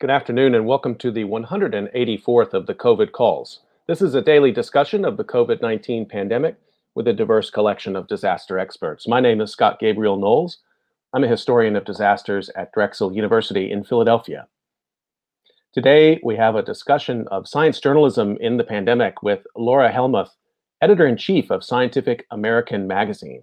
Good afternoon and welcome to the 184th of the COVID Calls. This is a daily discussion of the COVID-19 pandemic with a diverse collection of disaster experts. My name is Scott Gabriel Knowles. I'm a historian of disasters at Drexel University in Philadelphia. Today, we have a discussion of science journalism in the pandemic with Laura Helmuth, editor-in-chief of Scientific American magazine.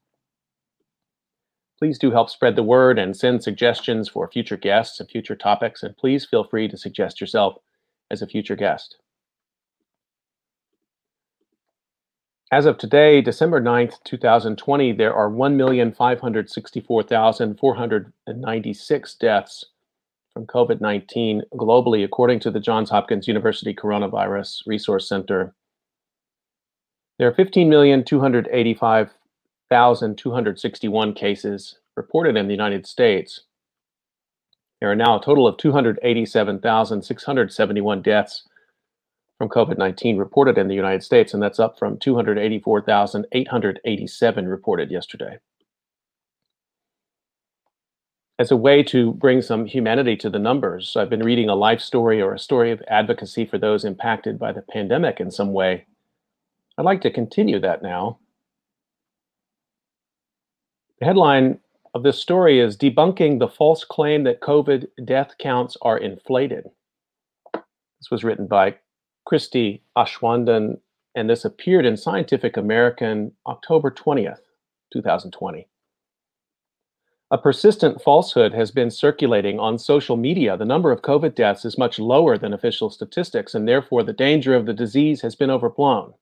Please do help spread the word and send suggestions for future guests and future topics, and please feel free to suggest yourself as a future guest. As of today, December 9th, 2020, there are 1,564,496 deaths from COVID-19 globally, according to the Johns Hopkins University Coronavirus Resource Center. There are 15,285,261 cases reported in the United States. There are now a total of 287,671 deaths from COVID-19 reported in the United States, and that's up from 284,887 reported yesterday. As a way to bring some humanity to the numbers, I've been reading a life story or a story of advocacy for those impacted by the pandemic in some way. I'd like to continue that now. The headline of this story is "Debunking the False Claim That COVID Death Counts Are Inflated." This was written by Christy Ashwanden, and this appeared in Scientific American October 20th, 2020. A persistent falsehood has been circulating on social media. The number of COVID deaths is much lower than official statistics, and therefore the danger of the disease has been overblown.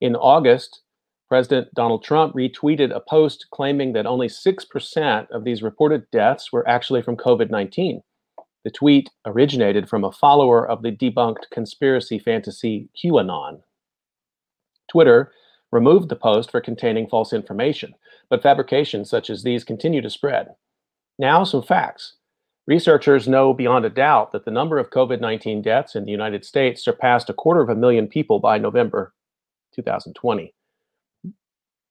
In August, President Donald Trump retweeted a post claiming that only 6% of these reported deaths were actually from COVID-19. The tweet originated from a follower of the debunked conspiracy fantasy QAnon. Twitter removed the post for containing false information, but fabrications such as these continue to spread. Now, some facts. Researchers know beyond a doubt that the number of COVID-19 deaths in the United States surpassed 250,000 people by November 2020.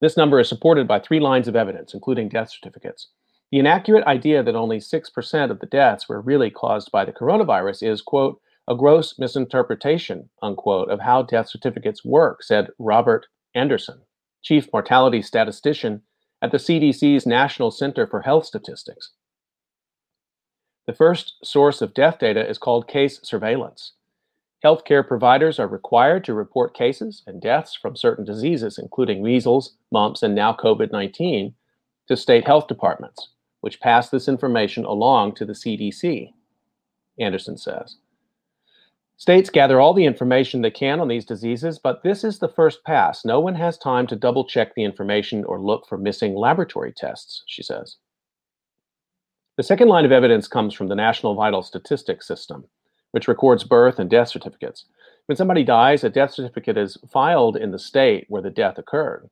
This number is supported by 3 lines of evidence, including death certificates. The inaccurate idea that only 6% of the deaths were really caused by the coronavirus is, quote, a gross misinterpretation, unquote, of how death certificates work, said Robert Anderson, chief mortality statistician at the CDC's National Center for Health Statistics. The first source of death data is called case surveillance. Healthcare providers are required to report cases and deaths from certain diseases, including measles, mumps, and now COVID-19, to state health departments, which pass this information along to the CDC, Anderson says. States gather all the information they can on these diseases, but this is the first pass. No one has time to double-check the information or look for missing laboratory tests, she says. The second line of evidence comes from the National Vital Statistics System, which records birth and death certificates. When somebody dies, a death certificate is filed in the state where the death occurred.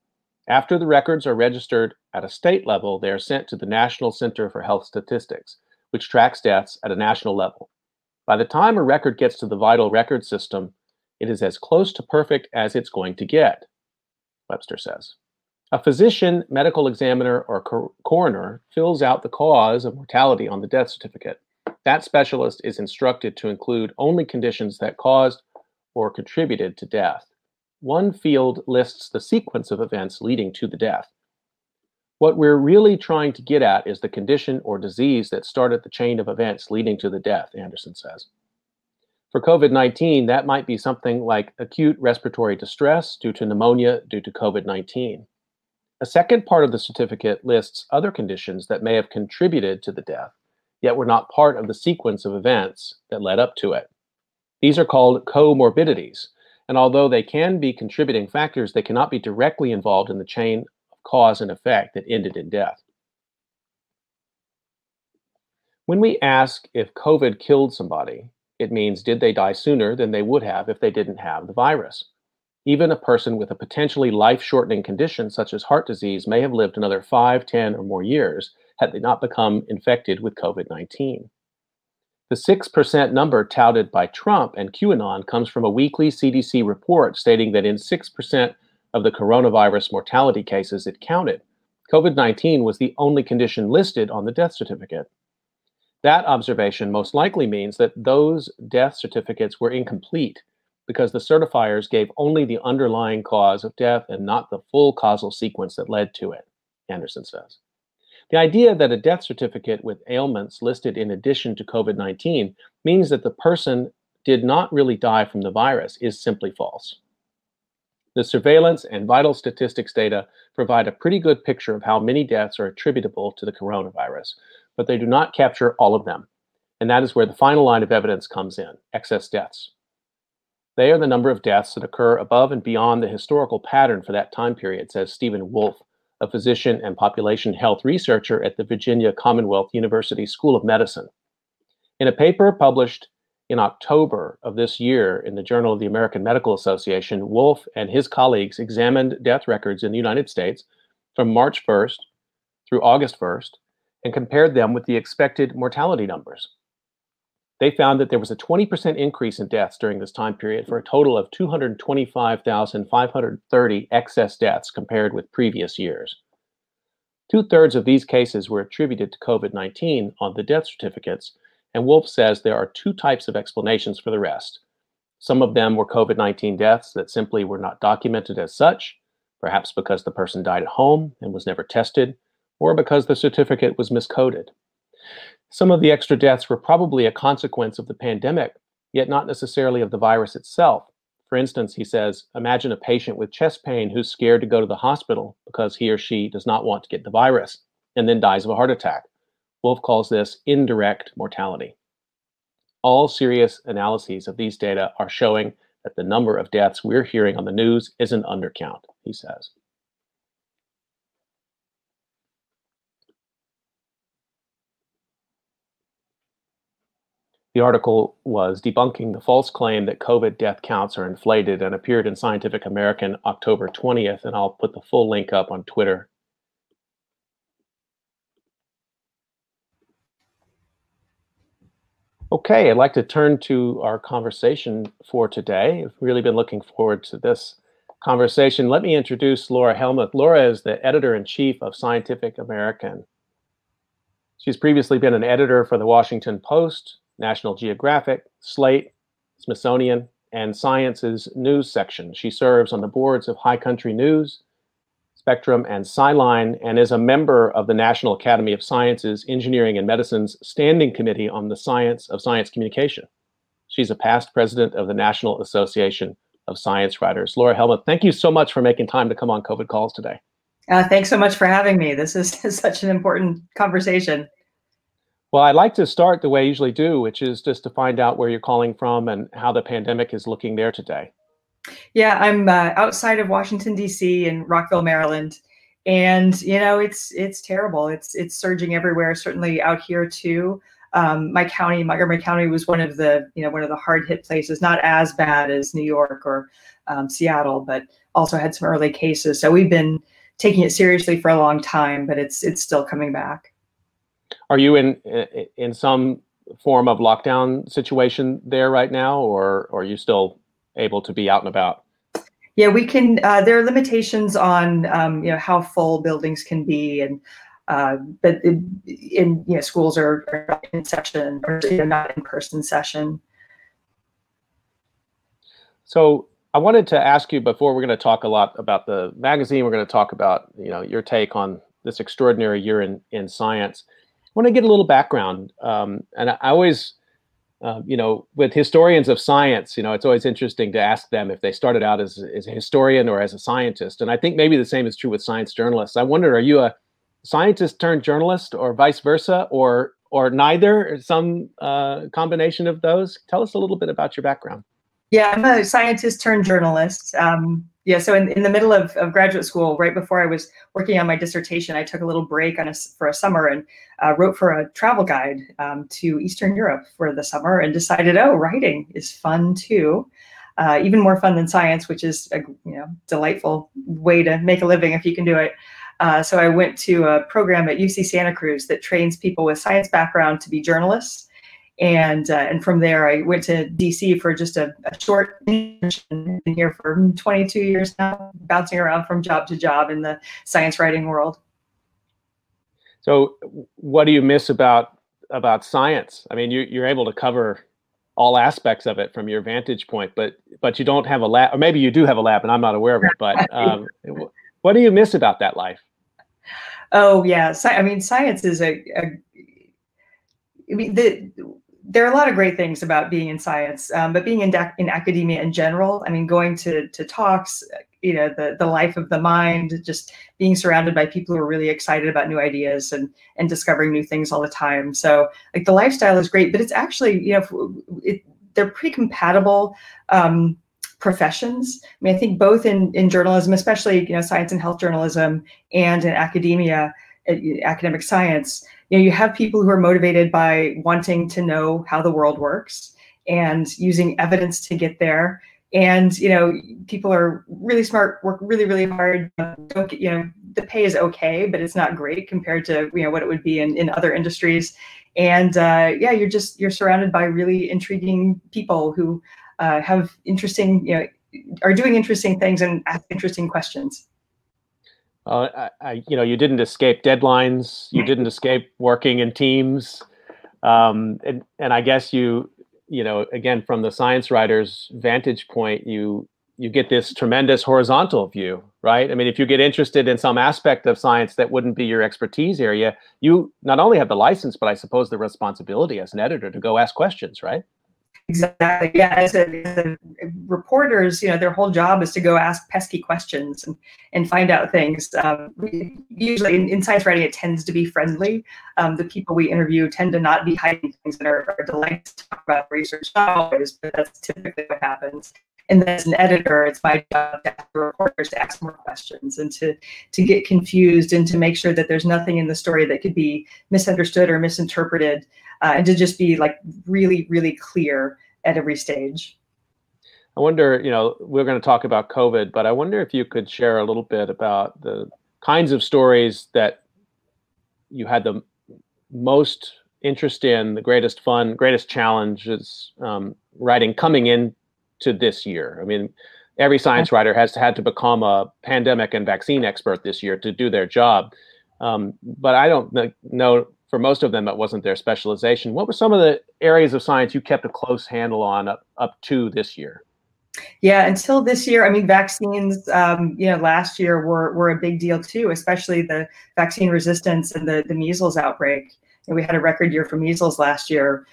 After the records are registered at a state level, they are sent to the National Center for Health Statistics, which tracks deaths at a national level. By the time a record gets to the vital record system, it is as close to perfect as it's going to get, Webster says. A physician, medical examiner, or coroner fills out the cause of mortality on the death certificate. That specialist is instructed to include only conditions that caused or contributed to death. One field lists the sequence of events leading to the death. What we're really trying to get at is the condition or disease that started the chain of events leading to the death, Anderson says. For COVID-19, that might be something like acute respiratory distress due to pneumonia due to COVID-19. A second part of the certificate lists other conditions that may have contributed to the death, yet were not part of the sequence of events that led up to it. These are called comorbidities, and although they can be contributing factors, they cannot be directly involved in the chain of cause and effect that ended in death. When we ask if COVID killed somebody, It means, did they die sooner than they would have if they didn't have the virus? Even a person with a potentially life-shortening condition such as heart disease may have lived another 5, 10, or more years had they not become infected with COVID-19. The 6% number touted by Trump and QAnon comes from a weekly CDC report stating that in 6% of the coronavirus mortality cases it counted, COVID-19 was the only condition listed on the death certificate. That observation most likely means that those death certificates were incomplete because the certifiers gave only the underlying cause of death and not the full causal sequence that led to it, Anderson says. The idea that a death certificate with ailments listed in addition to COVID-19 means that the person did not really die from the virus is simply false. The surveillance and vital statistics data provide a pretty good picture of how many deaths are attributable to the coronavirus, but they do not capture all of them. And that is where the final line of evidence comes in, excess deaths. They are the number of deaths that occur above and beyond the historical pattern for that time period, says Stephen Wolf, a physician and population health researcher at the Virginia Commonwealth University School of Medicine. In a paper published in October of this year in the Journal of the American Medical Association, Wolf and his colleagues examined death records in the United States from March 1st through August 1st and compared them with the expected mortality numbers. They found that there was a 20% increase in deaths during this time period for a total of 225,530 excess deaths compared with previous years. 2/3 of these cases were attributed to COVID-19 on the death certificates, and Wolf says there are two types of explanations for the rest. Some of them were COVID-19 deaths that simply were not documented as such, perhaps because the person died at home and was never tested, or because the certificate was miscoded. Some of the extra deaths were probably a consequence of the pandemic, yet not necessarily of the virus itself. For instance, he says, imagine a patient with chest pain who's scared to go to the hospital because he or she does not want to get the virus and then dies of a heart attack. Wolf calls this indirect mortality. All serious analyses of these data are showing that the number of deaths we're hearing on the news is an undercount, he says. The article was debunking the false claim that COVID death counts are inflated and appeared in Scientific American October 20th, and I'll put the full link up on Twitter. Okay, I'd like to turn to our conversation for today. I've really been looking forward to this conversation. Let me introduce Laura Helmuth. Laura is the editor-in-chief of Scientific American. She's previously been an editor for the Washington Post, National Geographic, Slate, Smithsonian, and Sciences News section. She serves on the boards of High Country News, Spectrum, and SciLine, and is a member of the National Academy of Sciences, Engineering, and Medicine's Standing Committee on the Science of Science Communication. She's a past president of the National Association of Science Writers. Laura Helmuth, thank you so much for making time to come on COVID Calls today. Thanks so much for having me. This is such an important conversation. Well, I'd like to start the way I usually do, which is just to find out where you're calling from and how the pandemic is looking there today. Yeah, I'm outside of Washington, D.C. in Rockville, Maryland. And, you know, it's terrible. It's surging everywhere, certainly out here, too. My county, Montgomery County, was one of the, one of the hard hit places, not as bad as New York or Seattle, but also had some early cases. So we've been taking it seriously for a long time, but it's still coming back. Are you in some form of lockdown situation there right now, or are you still able to be out and about? Yeah, we can. There are limitations on how full buildings can be, and but schools are not in session or not in person session. So I wanted to ask you before we're going to talk a lot about the magazine. We're going to talk about your take on this extraordinary year in science. I want to get a little background, and I always, with historians of science, it's always interesting to ask them if they started out as a historian or as a scientist. And I think maybe the same is true with science journalists. I wonder, are you a scientist turned journalist, or vice versa, or neither, or some combination of those? Tell us a little bit about your background. Yeah, I'm a scientist turned journalist. Yeah, so in the middle of graduate school, right before I was working on my dissertation, I took a little break for a summer and wrote for a travel guide to Eastern Europe for the summer and decided, oh, writing is fun too. Even more fun than science, which is a delightful way to make a living if you can do it. So I went to a program at UC Santa Cruz that trains people with science background to be journalists. And from there, I went to DC for just a short internship. Been here for 22 years now, bouncing around from job to job in the science writing world. So what do you miss about science? I mean, you're able to cover all aspects of it from your vantage point, but you don't have a lab, or maybe you do have a lab and I'm not aware of it, but what do you miss about that life? Oh yeah, I mean, science is there are a lot of great things about being in science, but being in academia in general, I mean, going to talks, the life of the mind, just being surrounded by people who are really excited about new ideas and discovering new things all the time. So like the lifestyle is great, but it's actually, they're pretty compatible professions. I mean, I think both in journalism, especially, science and health journalism, and in academia, academic science, you have people who are motivated by wanting to know how the world works and using evidence to get there. And, people are really smart, work really, really hard. The pay is okay, but it's not great compared to, what it would be in other industries. And you're surrounded by really intriguing people who have interesting, are doing interesting things and ask interesting questions. You didn't escape deadlines. You didn't escape working in teams, and I guess again, from the science writer's vantage point, you get this tremendous horizontal view, right? I mean, if you get interested in some aspect of science that wouldn't be your expertise area, you not only have the license, but I suppose the responsibility as an editor to go ask questions, right? Exactly. Yeah. As reporters, their whole job is to go ask pesky questions and find out things. Usually in science writing, it tends to be friendly. The people we interview tend to not be hiding things and are delighted to talk about research, not always, but that's typically what happens. And then as an editor, it's my job to ask the reporters to ask more questions and to get confused and to make sure that there's nothing in the story that could be misunderstood or misinterpreted, and to just be like really, really clear at every stage. I wonder, we're going to talk about COVID, but I wonder if you could share a little bit about the kinds of stories that you had the most interest in, the greatest fun, greatest challenges writing coming in to this year. I mean, every science writer has had to become a pandemic and vaccine expert this year to do their job. But I don't know, for most of them, it wasn't their specialization. What were some of the areas of science you kept a close handle on up to this year? Yeah, until this year, I mean, vaccines, last year were a big deal too, especially the vaccine resistance and the measles outbreak. And we had a record year for measles last year,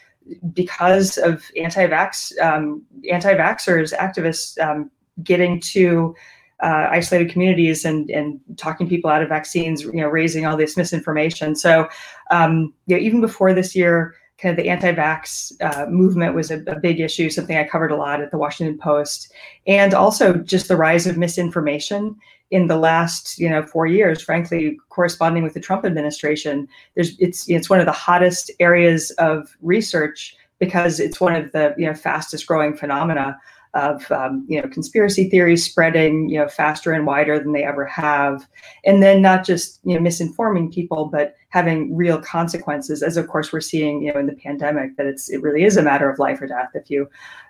because of anti-vaxxers, activists getting to isolated communities and talking people out of vaccines, raising all this misinformation. So, even before this year, kind of the anti-vax movement was a big issue, something I covered a lot at the Washington Post. And also just the rise of misinformation in the last 4 years, frankly, corresponding with the Trump administration. It's one of the hottest areas of research because it's one of the fastest growing phenomena of conspiracy theories spreading faster and wider than they ever have, and then not just misinforming people, but having real consequences, as of course we're seeing in the pandemic, that it really is a matter of life or death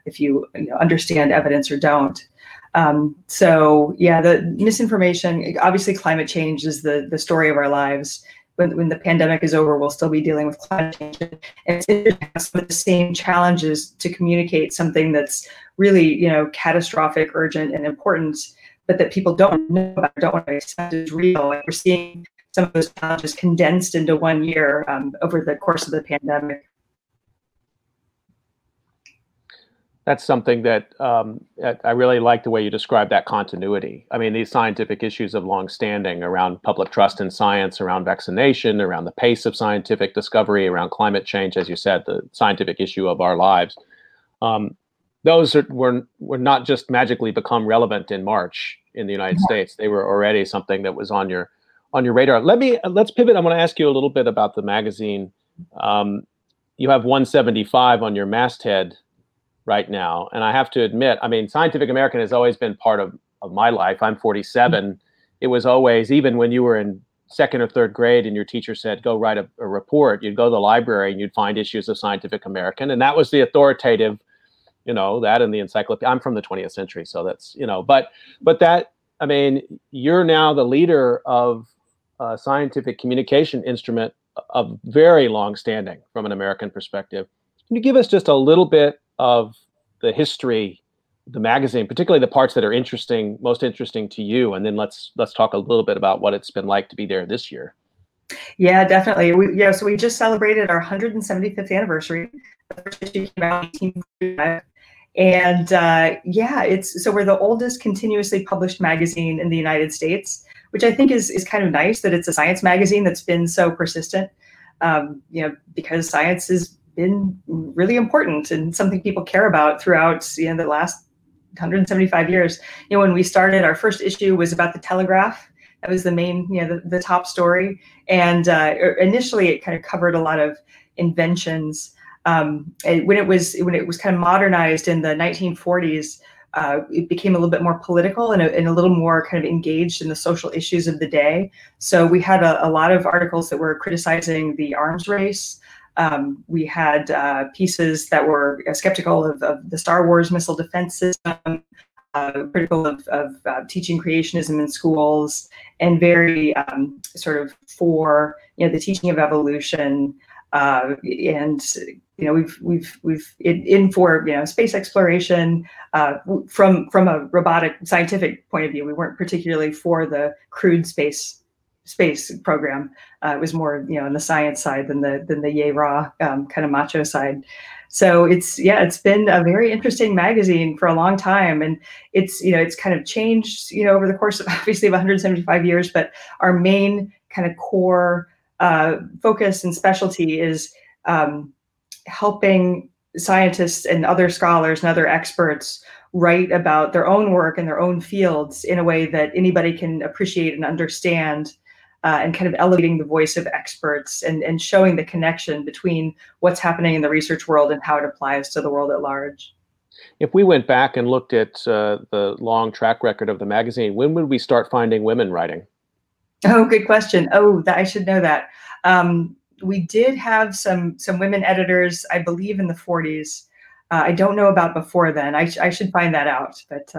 if you understand evidence or don't. The misinformation, obviously climate change is the story of our lives. When the pandemic is over, we'll still be dealing with climate change. And it's interesting to have some of the same challenges to communicate something that's really, catastrophic, urgent, and important, but that people don't know about, don't want to accept as real. And we're seeing some of those challenges condensed into 1 year over the course of the pandemic. That's something that I really like the way you describe that continuity. I mean, these scientific issues of longstanding around public trust in science, around vaccination, around the pace of scientific discovery, around climate change, as you said, the scientific issue of our lives. those were not just magically become relevant in March in the United States. They were already something that was on your radar. Let's pivot. I want to ask you a little bit about the magazine. You have 175 on your masthead right now, and I have to admit, I mean, Scientific American has always been part of my life. I'm 47. It was always, even when you were in second or third grade and your teacher said, go write a report, you'd go to the library and you'd find issues of Scientific American. And that was the authoritative, that and the encyclopedia. I'm from the 20th century. So that's, but that, I mean, you're now the leader of a scientific communication instrument of very long standing from an American perspective. Can you give us just a little bit of the history, the magazine, particularly the parts that are interesting, most interesting to you? And then let's talk a little bit about what it's been like to be there this year. Yeah, definitely. So we just celebrated our 175th anniversary. The first issue came out in 1845. And we're the oldest continuously published magazine in the United States, which I think is kind of nice that it's a science magazine that's been so persistent, because science has been really important and something people care about throughout the last 175 years. When we started, our first issue was about the telegraph. That was the main, the top story. And initially, it kind of covered a lot of inventions. When it was kind of modernized in the 1940s, it became a little bit more political and a little more kind of engaged in the social issues of the day. So we had a lot of articles that were criticizing the arms race. We had pieces that were skeptical of the Star Wars missile defense system, critical of teaching creationism in schools, and very sort of for the teaching of evolution. We've space exploration from a robotic scientific point of view. We weren't particularly for the crude space program. It was more on the science side than the yay raw kind of macho side. So it's been a very interesting magazine for a long time, and it's kind of changed over the course of obviously 175 years. But our main kind of core focus and specialty is helping scientists and other scholars and other experts write about their own work and their own fields in a way that anybody can appreciate and understand, and kind of elevating the voice of experts and showing the connection between what's happening in the research world and how it applies to the world at large. If we went back and looked at the long track record of the magazine, when would we start finding women writing? Oh, good question. I should know that. We did have some women editors, I believe, in the 40s. I don't know about before then. I should find that out. But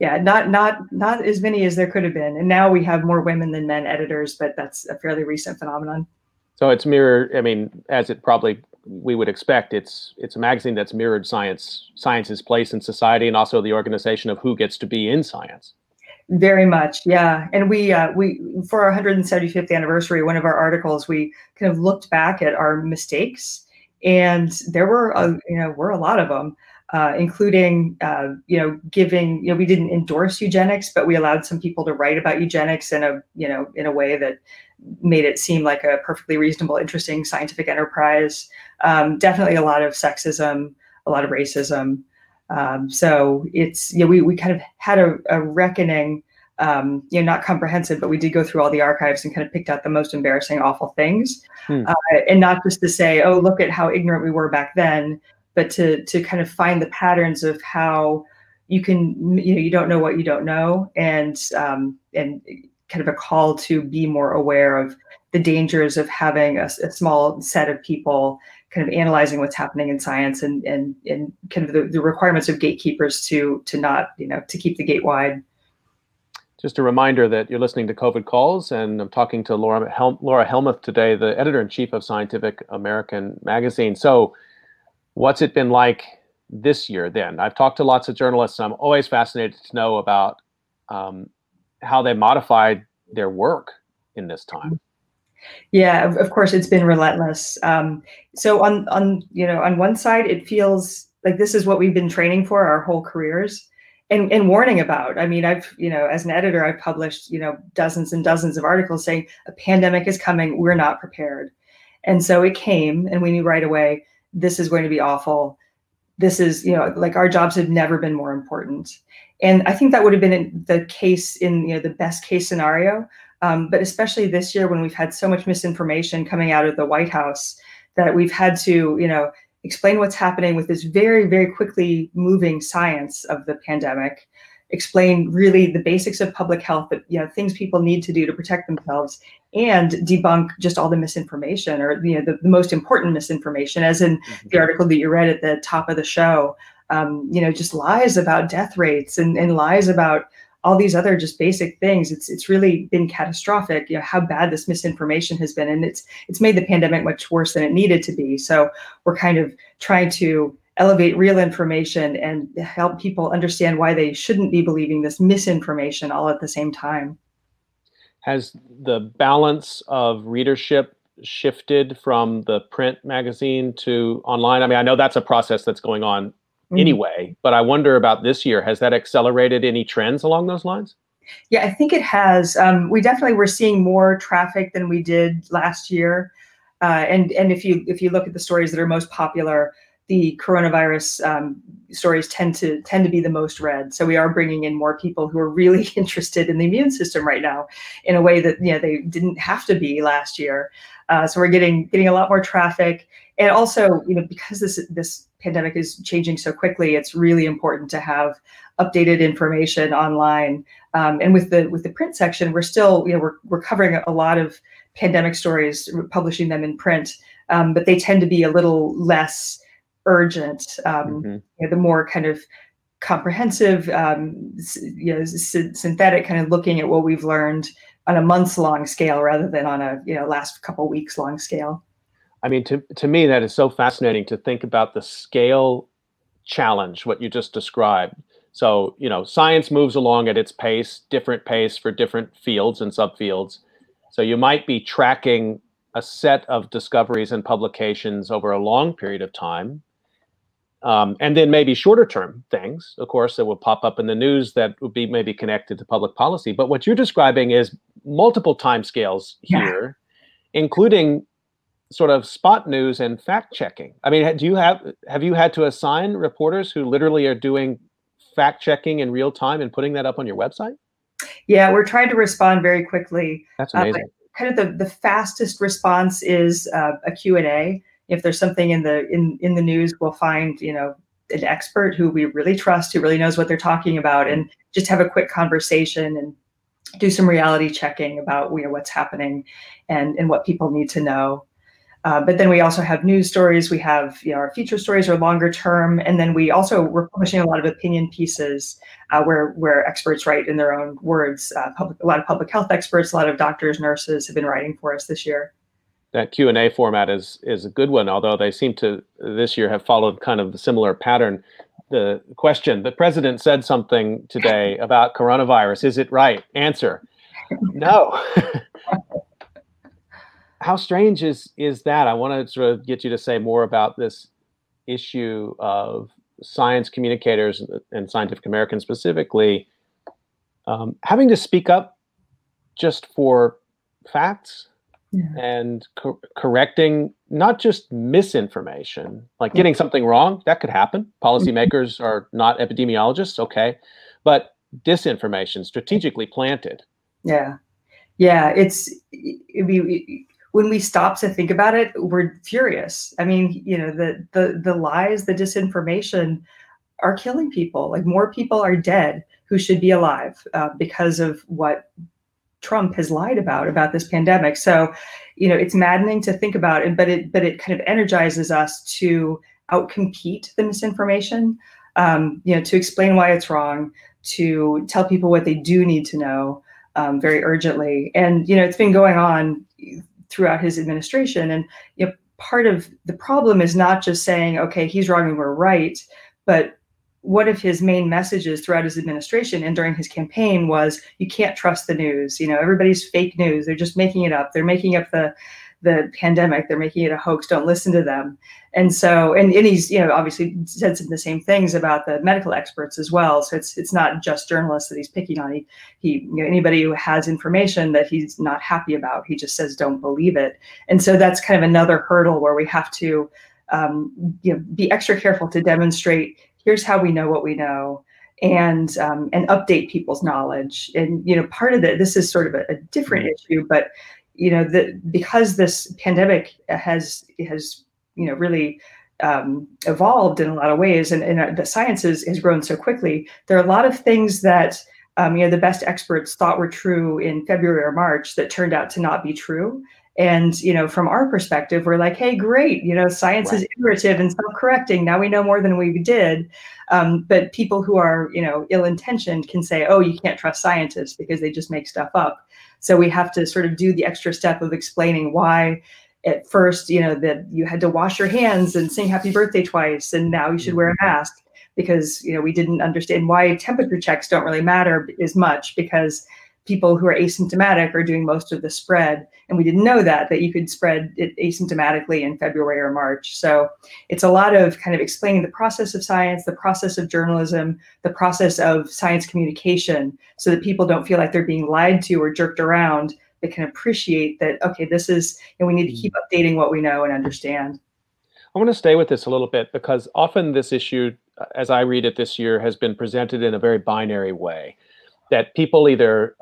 not as many as there could have been. And now we have more women than men editors, but that's a fairly recent phenomenon. So it's mirrored. I mean, as it probably we would expect, it's a magazine that's mirrored science's place in society, and also the organization of who gets to be in science. Very much, yeah. And we for our 175th anniversary, one of our articles, we kind of looked back at our mistakes, and there were a lot of them, including giving. We didn't endorse eugenics, but we allowed some people to write about eugenics in a way that made it seem like a perfectly reasonable, interesting scientific enterprise. Definitely a lot of sexism, a lot of racism. So it's, we kind of had a reckoning, not comprehensive, but we did go through all the archives and kind of picked out the most embarrassing, awful things. And not just to say, oh, look at how ignorant we were back then, but to kind of find the patterns of how you can, you don't know what you don't know, and kind of a call to be more aware of the dangers of having a small set of people kind of analyzing what's happening in science, and kind of the requirements of gatekeepers to not, to keep the gate wide. Just a reminder that you're listening to COVID Calls, and I'm talking to Laura Helmuth today, the editor-in-chief of Scientific American magazine. So what's it been like this year then? I've talked to lots of journalists, and I'm always fascinated to know about how they modified their work in this time. Yeah, of course, it's been relentless. So on one side, it feels like this is what we've been training for our whole careers and warning about. I mean, I've, as an editor, I've published, dozens and dozens of articles saying a pandemic is coming. We're not prepared. And so it came, and we knew right away, this is going to be awful. this is, you know, like our jobs have never been more important. And I think that would have been the case in, you know, the best case scenario. But especially this year when we've had so much misinformation coming out of the White House that we've had to, you know, explain what's happening with this very, very quickly moving science of the pandemic, explain really the basics of public health, but, you know, things people need to do to protect themselves, and debunk just all the misinformation, or, you know, the most important misinformation, as in the article that you read at the top of the show, you know, just lies about death rates and lies about all these other just basic things. It's really been catastrophic, you know, how bad this misinformation has been. And it's made the pandemic much worse than it needed to be. So we're kind of trying to elevate real information and help people understand why they shouldn't be believing this misinformation all at the same time. Has the balance of readership shifted from the print magazine to online? I mean, I know that's a process that's going on anyway, but I wonder about this year, has that accelerated any trends along those lines? Yeah, I think it has. We definitely were seeing more traffic than we did last year. And if you look at the stories that are most popular, the coronavirus stories tend to be the most read. So we are bringing in more people who are really interested in the immune system right now in a way that, you know, they didn't have to be last year. So we're getting a lot more traffic. And also, you know, because this pandemic is changing so quickly, it's really important to have updated information online. And with the print section, we're still, you know, we're covering a lot of pandemic stories, publishing them in print, but they tend to be a little less urgent. You know, the more kind of comprehensive, you know, synthetic kind of looking at what we've learned on a months long scale rather than on a, you know, last couple weeks long scale. I mean, to me, that is so fascinating to think about the scale challenge, what you just described. So, you know, science moves along at its pace, different pace for different fields and subfields. So you might be tracking a set of discoveries and publications over a long period of time. And then maybe shorter term things, of course, that will pop up in the news that would be maybe connected to public policy. But what you're describing is multiple timescales here, including sort of spot news and fact checking. I mean, have you had to assign reporters who literally are doing fact checking in real time and putting that up on your website? Yeah, we're trying to respond very quickly. That's amazing. Kind of the fastest response is a Q&A. If there's something in the news, we'll find, you know, an expert who we really trust, who really knows what they're talking about, and just have a quick conversation and do some reality checking about, you know, what's happening and what people need to know. But then we also have news stories. We have, you know, our feature stories are longer term. And then we're publishing a lot of opinion pieces where experts write in their own words. A lot of public health experts, a lot of doctors, nurses have been writing for us this year. That Q&A format is a good one, although they seem to this year have followed kind of a similar pattern. The president said something today about coronavirus. Is it right? Answer, no. How strange is that? I want to sort of get you to say more about this issue of science communicators and Scientific American specifically having to speak up just for facts and correcting not just misinformation, like getting something wrong, that could happen. Policymakers are not epidemiologists, okay, but disinformation strategically planted. Yeah, when we stop to think about it, we're furious. I mean, you know, the lies, the disinformation are killing people. Like, more people are dead who should be alive because of what Trump has lied about this pandemic. So, you know, it's maddening to think about, and but it kind of energizes us to outcompete the misinformation, you know, to explain why it's wrong, to tell people what they do need to know very urgently. And, you know, it's been going on throughout his administration. And, you know, part of the problem is not just saying, okay, he's wrong and we're right, but what if his main messages throughout his administration and during his campaign was, you can't trust the news, you know, everybody's fake news, they're just making it up, they're making up the pandemic, they're making it a hoax, don't listen to them. And so, and he's, you know, obviously said some of the same things about the medical experts as well. So it's not just journalists that he's picking on. He you know, anybody who has information that he's not happy about, he just says, don't believe it. And so that's kind of another hurdle where we have to be extra careful to demonstrate, here's how we know what we know, and update people's knowledge. And, part of this is sort of a different issue, but, because this pandemic has really evolved in a lot of ways, and the science has grown so quickly, there are a lot of things that the best experts thought were true in February or March that turned out to not be true. And, from our perspective, we're like, hey, great, science is iterative and self-correcting. Now we know more than we did. But people who are, ill-intentioned can say, oh, you can't trust scientists because they just make stuff up. So we have to sort of do the extra step of explaining why at first, that you had to wash your hands and sing happy birthday twice. And now you should wear a mask because, we didn't understand why temperature checks don't really matter as much because people who are asymptomatic are doing most of the spread. And we didn't know that you could spread it asymptomatically in February or March. So it's a lot of kind of explaining the process of science, the process of journalism, the process of science communication, so that people don't feel like they're being lied to or jerked around. They can appreciate that, okay, this is, and we need to keep updating what we know and understand. I want to stay with this a little bit because often this issue, as I read it this year, has been presented in a very binary way. That people either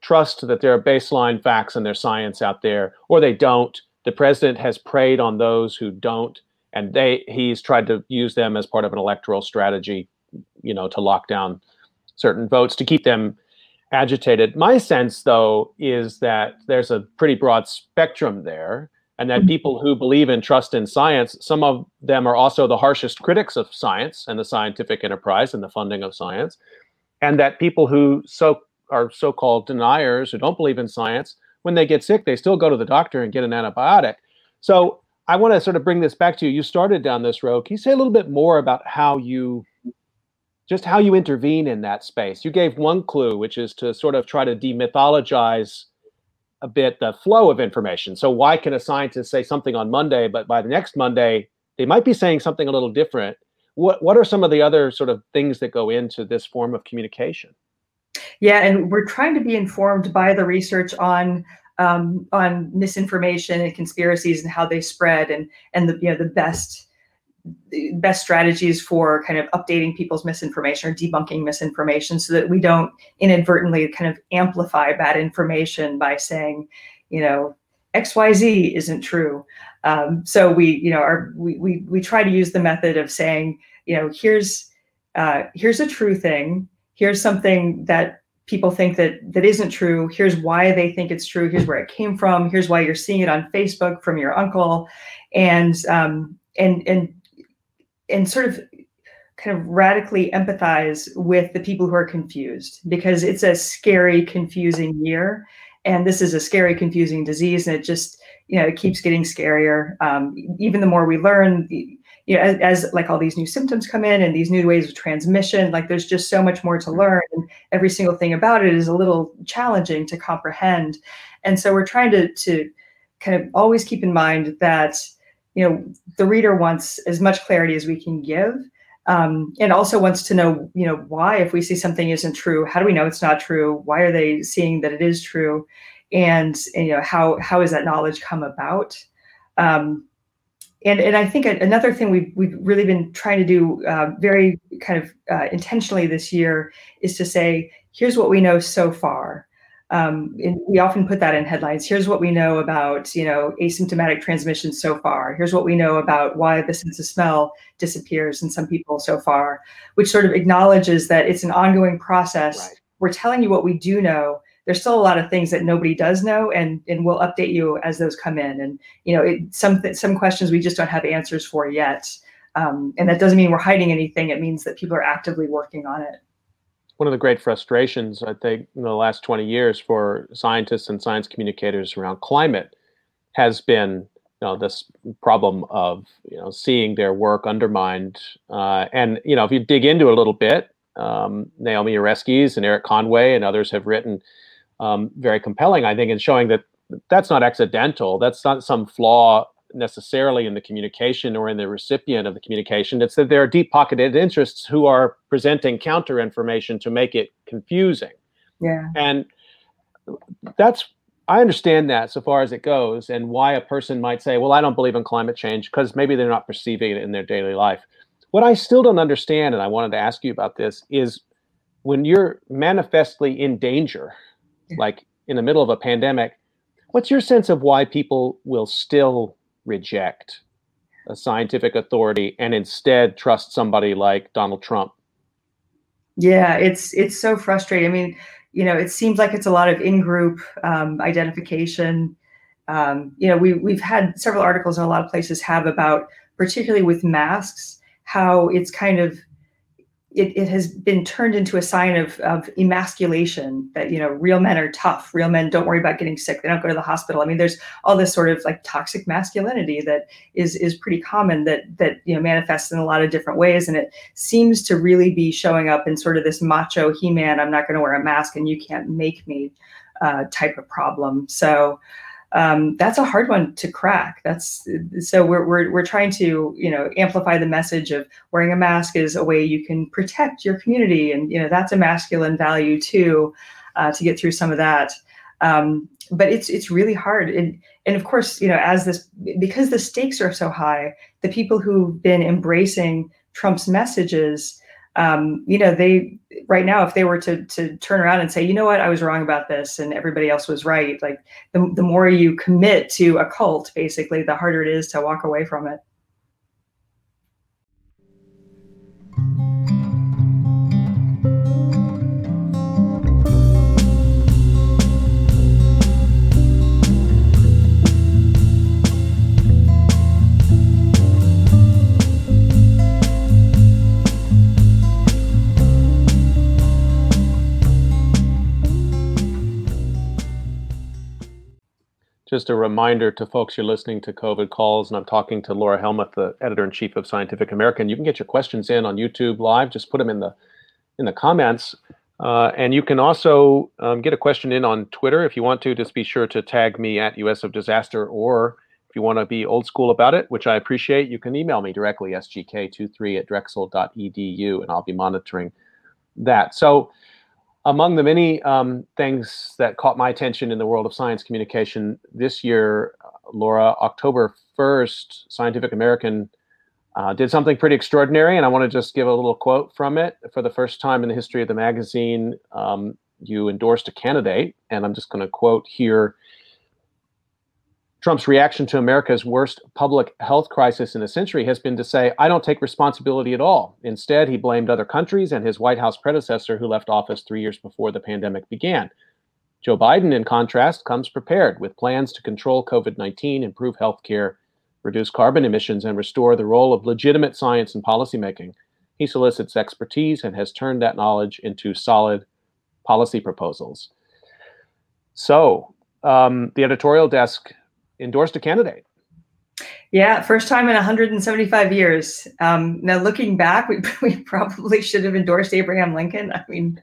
trust that there are baseline facts and there's science out there, or they don't. The president has preyed on those who don't, and he's tried to use them as part of an electoral strategy, to lock down certain votes to keep them agitated. My sense, though, is that there's a pretty broad spectrum there, and that people who believe and trust in science, some of them are also the harshest critics of science and the scientific enterprise and the funding of science. And that people who are so-called deniers, who don't believe in science, when they get sick, they still go to the doctor and get an antibiotic. So I want to sort of bring this back to you. You started down this road. Can you say a little bit more about how you intervene in that space? You gave one clue, which is to sort of try to demythologize a bit the flow of information. So why can a scientist say something on Monday, but by the next Monday, they might be saying something a little different? What are some of the other sort of things that go into this form of communication? Yeah, and we're trying to be informed by the research on misinformation and conspiracies and how they spread, and the best strategies for kind of updating people's misinformation or debunking misinformation, so that we don't inadvertently kind of amplify bad information by saying, XYZ isn't true. So we try to use the method of saying, here's a true thing. Here's something that people think that isn't true. Here's why they think it's true. Here's where it came from. Here's why you're seeing it on Facebook from your uncle, and sort of kind of radically empathize with the people who are confused, because it's a scary, confusing year. And this is a scary, confusing disease, and it just, it keeps getting scarier. Even the more we learn, as like all these new symptoms come in and these new ways of transmission, like there's just so much more to learn, and every single thing about it is a little challenging to comprehend. And so we're trying to kind of always keep in mind that, the reader wants as much clarity as we can give. And also wants to know, why, if we see something isn't true, how do we know it's not true? Why are they seeing that it is true? And how has that knowledge come about? And I think another thing we've really been trying to do very kind of intentionally this year is to say, here's what we know so far. And we often put that in headlines. Here's what we know about, asymptomatic transmission so far. Here's what we know about why the sense of smell disappears in some people so far, which sort of acknowledges that it's an ongoing process. Right. We're telling you what we do know. There's still a lot of things that nobody does know, and we'll update you as those come in. And, some questions we just don't have answers for yet. And that doesn't mean we're hiding anything. It means that people are actively working on it. One of the great frustrations, I think, in the last 20 years for scientists and science communicators around climate has been, this problem of, seeing their work undermined. And if you dig into it a little bit, Naomi Oreskes and Eric Conway and others have written very compelling, I think, in showing that that's not accidental. That's not some flaw necessarily in the communication or in the recipient of the communication. It's that there are deep-pocketed interests who are presenting counter information to make it confusing. Yeah. And that's I understand that so far as it goes, and why a person might say, well, I don't believe in climate change, because maybe they're not perceiving it in their daily life. What I still don't understand, and I wanted to ask you about this, is when you're manifestly in danger, like in the middle of a pandemic, what's your sense of why people will still reject a scientific authority and instead trust somebody like Donald Trump? Yeah, it's so frustrating. I mean, you know, it seems like it's a lot of in-group identification. You know, we've had several articles in a lot of places have about, particularly with masks, how it's kind of, it has been turned into a sign of emasculation, that, you know, real men are tough. Real men don't worry about getting sick. They don't go to the hospital. I mean, there's all this sort of like toxic masculinity that is pretty common that, you know, manifests in a lot of different ways. And it seems to really be showing up in sort of this macho He-Man, I'm not going to wear a mask and you can't make me type of problem. So that's a hard one to crack. So we're trying to, you know, amplify the message of wearing a mask is a way you can protect your community. And, you know, that's a masculine value too, to get through some of that. But it's really hard. And of course, you know, because the stakes are so high, the people who've been embracing Trump's messages, you know, they right now, if they were to turn around and say, you know what, I was wrong about this and everybody else was right, like the more you commit to a cult, basically, the harder it is to walk away from it. Just a reminder to folks, you're listening to COVID Calls, and I'm talking to Laura Helmuth, the editor-in-chief of Scientific American. You can get your questions in on YouTube Live. Just put them in the comments. And you can also get a question in on Twitter if you want to. Just be sure to tag me at US of Disaster, or if you want to be old school about it, which I appreciate, you can email me directly, sgk23@drexel.edu, and I'll be monitoring that. So, among the many things that caught my attention in the world of science communication this year, Laura, October 1st, Scientific American did something pretty extraordinary, and I want to just give a little quote from it. For the first time in the history of the magazine, you endorsed a candidate, and I'm just going to quote here. Trump's reaction to America's worst public health crisis in a century has been to say, I don't take responsibility at all. Instead, he blamed other countries and his White House predecessor, who left office 3 years before the pandemic began. Joe Biden, in contrast, comes prepared with plans to control COVID-19, improve health care, reduce carbon emissions, and restore the role of legitimate science in policymaking. He solicits expertise and has turned that knowledge into solid policy proposals. So, the editorial desk endorsed a candidate. Yeah, first time in 175 years. Now, looking back, we probably should have endorsed Abraham Lincoln. I mean,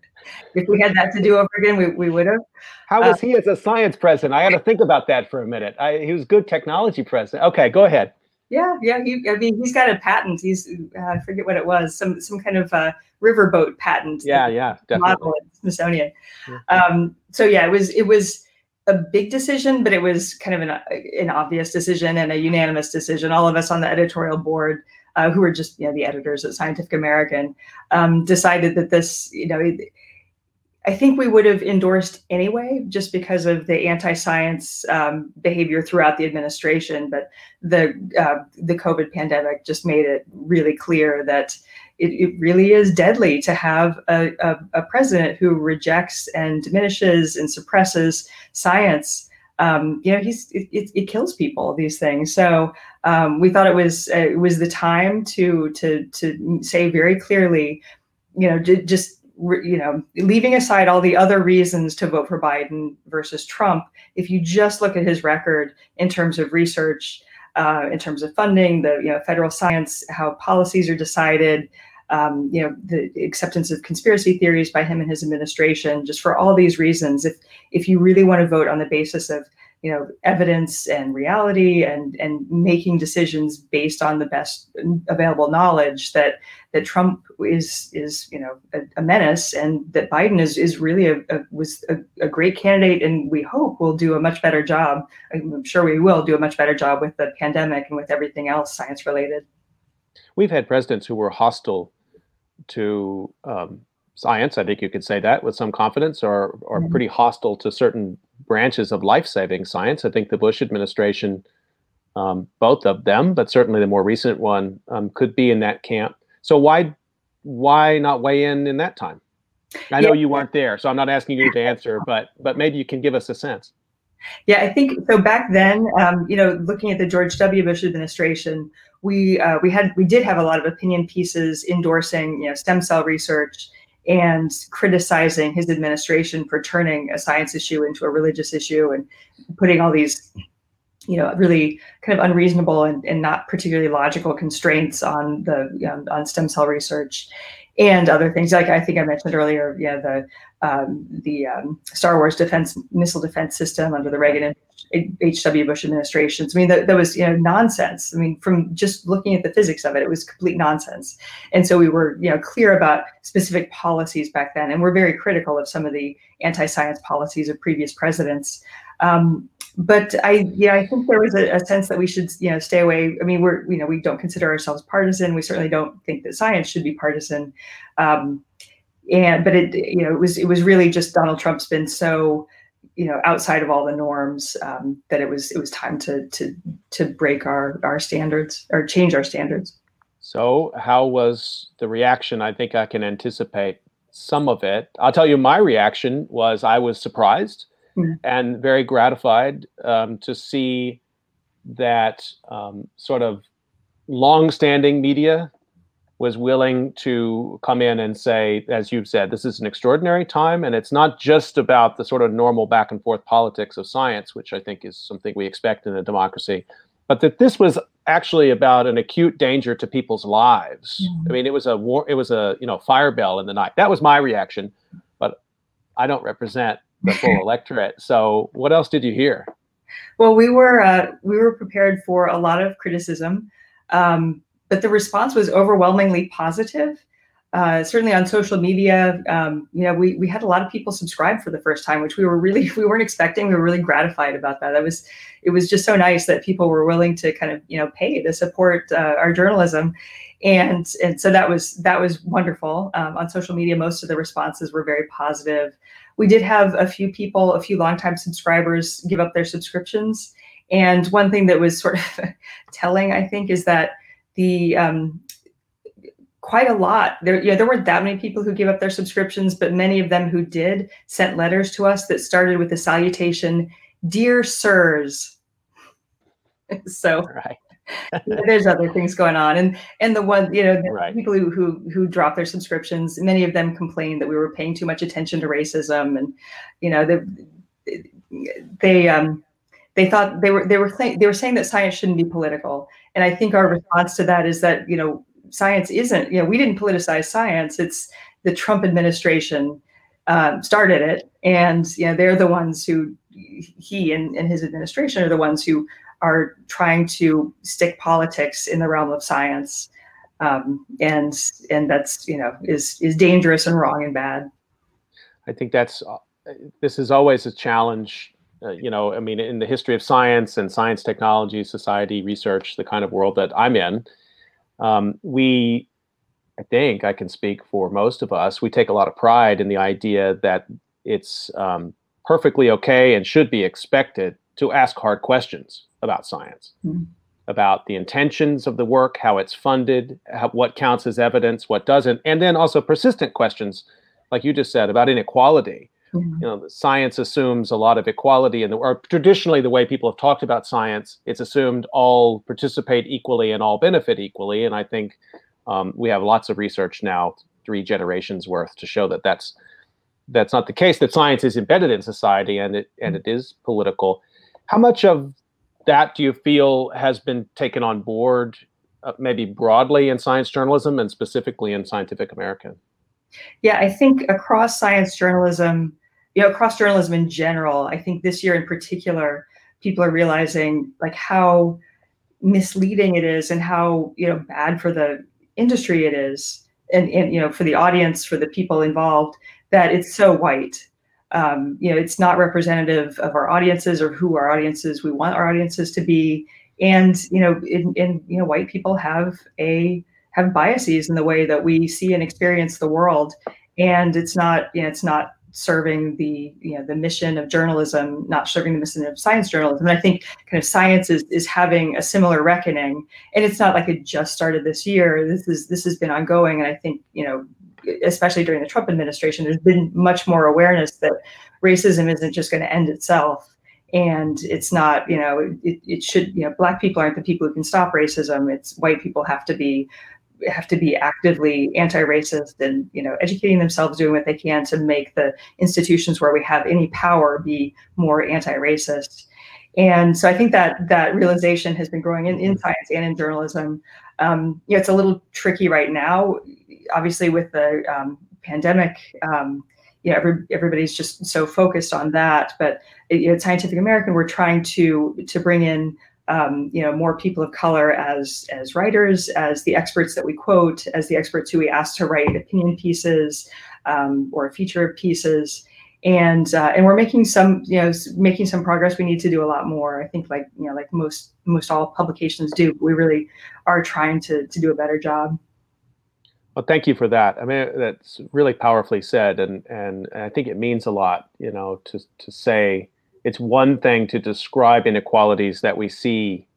if we had that to do over again, we would have. How was he as a science president? I had to think about that for a minute. He was good technology president. Okay, go ahead. Yeah. He's got a patent. He's I forget what it was. Some kind of riverboat patent. Yeah, definitely. Model at Smithsonian. Mm-hmm. So yeah, it was a big decision, but it was kind of an obvious decision and a unanimous decision. All of us on the editorial board, who were just, you know, the editors at Scientific American, decided that this, you know, I think we would have endorsed anyway, just because of the anti-science behavior throughout the administration. But the COVID pandemic just made it really clear that it really is deadly to have a president who rejects and diminishes and suppresses science. You know, it kills people, these things. So we thought it was the time to say very clearly, you know, just, you know, leaving aside all the other reasons to vote for Biden versus Trump, if you just look at his record in terms of research, in terms of funding, the, you know, federal science, how policies are decided, you know, the acceptance of conspiracy theories by him and his administration, just for all these reasons, if you really want to vote on the basis of, evidence and reality and making decisions based on the best available knowledge, that Trump is a menace, and that Biden is really was a great candidate, and we hope will do a much better job. I'm sure we will do a much better job with the pandemic and with everything else science related. We've had presidents who were hostile to science, I think you could say that with some confidence, or pretty hostile to certain branches of life-saving science. I think the Bush administration, both of them, but certainly the more recent one, could be in that camp. So why not weigh in that time? I know you weren't there, so I'm not asking you to answer, but maybe you can give us a sense. Yeah, I think so. Back then, looking at the George W. Bush administration, we did have a lot of opinion pieces endorsing stem cell research and criticizing his administration for turning a science issue into a religious issue and putting all these, really kind of unreasonable and not particularly logical constraints on on stem cell research and other things. Like I think I mentioned earlier, the Star Wars missile defense system under the Reagan and H.W. Bush administrations. I mean, that was nonsense. I mean, from just looking at the physics of it was complete nonsense. And so we were clear about specific policies back then, and we're very critical of some of the anti-science policies of previous presidents. But I think there was a sense that we should stay away. I mean, we don't consider ourselves partisan. We certainly don't think that science should be partisan. But it was really just Donald Trump's been so outside of all the norms that it was time to break our standards or change our standards. So how was the reaction? I think I can anticipate some of it. I'll tell you, my reaction was I was surprised and very gratified to see that sort of long-standing media was willing to come in and say, as you've said, this is an extraordinary time, and it's not just about the sort of normal back and forth politics of science, which I think is something we expect in a democracy, but that this was actually about an acute danger to people's lives. Mm-hmm. I mean, it was a fire bell in the night. That was my reaction, but I don't represent the full electorate. So what else did you hear? Well, we were prepared for a lot of criticism. But the response was overwhelmingly positive. Certainly on social media, we had a lot of people subscribe for the first time, which we weren't expecting. We were really gratified about that. It was just so nice that people were willing to kind of pay to support our journalism, and so that was wonderful. On social media, most of the responses were very positive. We did have a few longtime subscribers give up their subscriptions, and one thing that was sort of telling, I think, is that quite a lot there. There weren't that many people who gave up their subscriptions, but many of them who did sent letters to us that started with the salutation, "Dear Sirs." So right. There's other things going on, and the one the right. People who dropped their subscriptions, many of them complained that we were paying too much attention to racism, and they thought they were saying that science shouldn't be political. And I think our response to that is that, science isn't, we didn't politicize science. It's the Trump administration started it. And, they're the ones who he and his administration are the ones who are trying to stick politics in the realm of science. And that's, is dangerous and wrong and bad. I think this is always a challenge. In the history of science and science technology, society, research, the kind of world that I'm in, I think I can speak for most of us, we take a lot of pride in the idea that it's perfectly okay and should be expected to ask hard questions about science, mm-hmm. about the intentions of the work, how it's funded, what counts as evidence, what doesn't, and then also persistent questions, like you just said, about inequality. Science assumes a lot of equality, or traditionally the way people have talked about science, it's assumed all participate equally and all benefit equally. And I think we have lots of research now, 3 generations worth, to show that that's not the case. That science is embedded in society, and it is political. How much of that do you feel has been taken on board, maybe broadly in science journalism and specifically in Scientific American? Yeah, I think across science journalism, across journalism in general, I think this year in particular, people are realizing like how misleading it is and how, you know, bad for the industry it is. And, you know, for the audience, for the people involved, that it's so white. You know, it's not representative of our audiences or who our audiences, we want our audiences to be. And, you know, you know, white people have biases in the way that we see and experience the world. And it's not, you know, it's not serving the, you know, the mission of journalism, not serving the mission of science journalism. And I think kind of science is having a similar reckoning. And it's not like it just started this year. This has been ongoing. And I think, you know, especially during the Trump administration, there's been much more awareness that racism isn't just going to end itself. And it's not, you know, it should, you know, Black people aren't the people who can stop racism. It's white people have to be actively anti-racist and, you know, educating themselves, doing what they can to make the institutions where we have any power be more anti-racist. And so I think that realization has been growing in science and in journalism. You know, it's a little tricky right now, obviously with the pandemic. You know, everybody's just so focused on that. But you know, at Scientific American, we're trying to bring in you know, more people of color as writers, as the experts that we quote, as the experts who we ask to write opinion pieces or feature pieces, and we're making some progress. We need to do a lot more. I think like most all publications do. But we really are trying to do a better job. Well, thank you for that. I mean, that's really powerfully said, and I think it means a lot. You know, to say. It's one thing to describe inequalities that we see,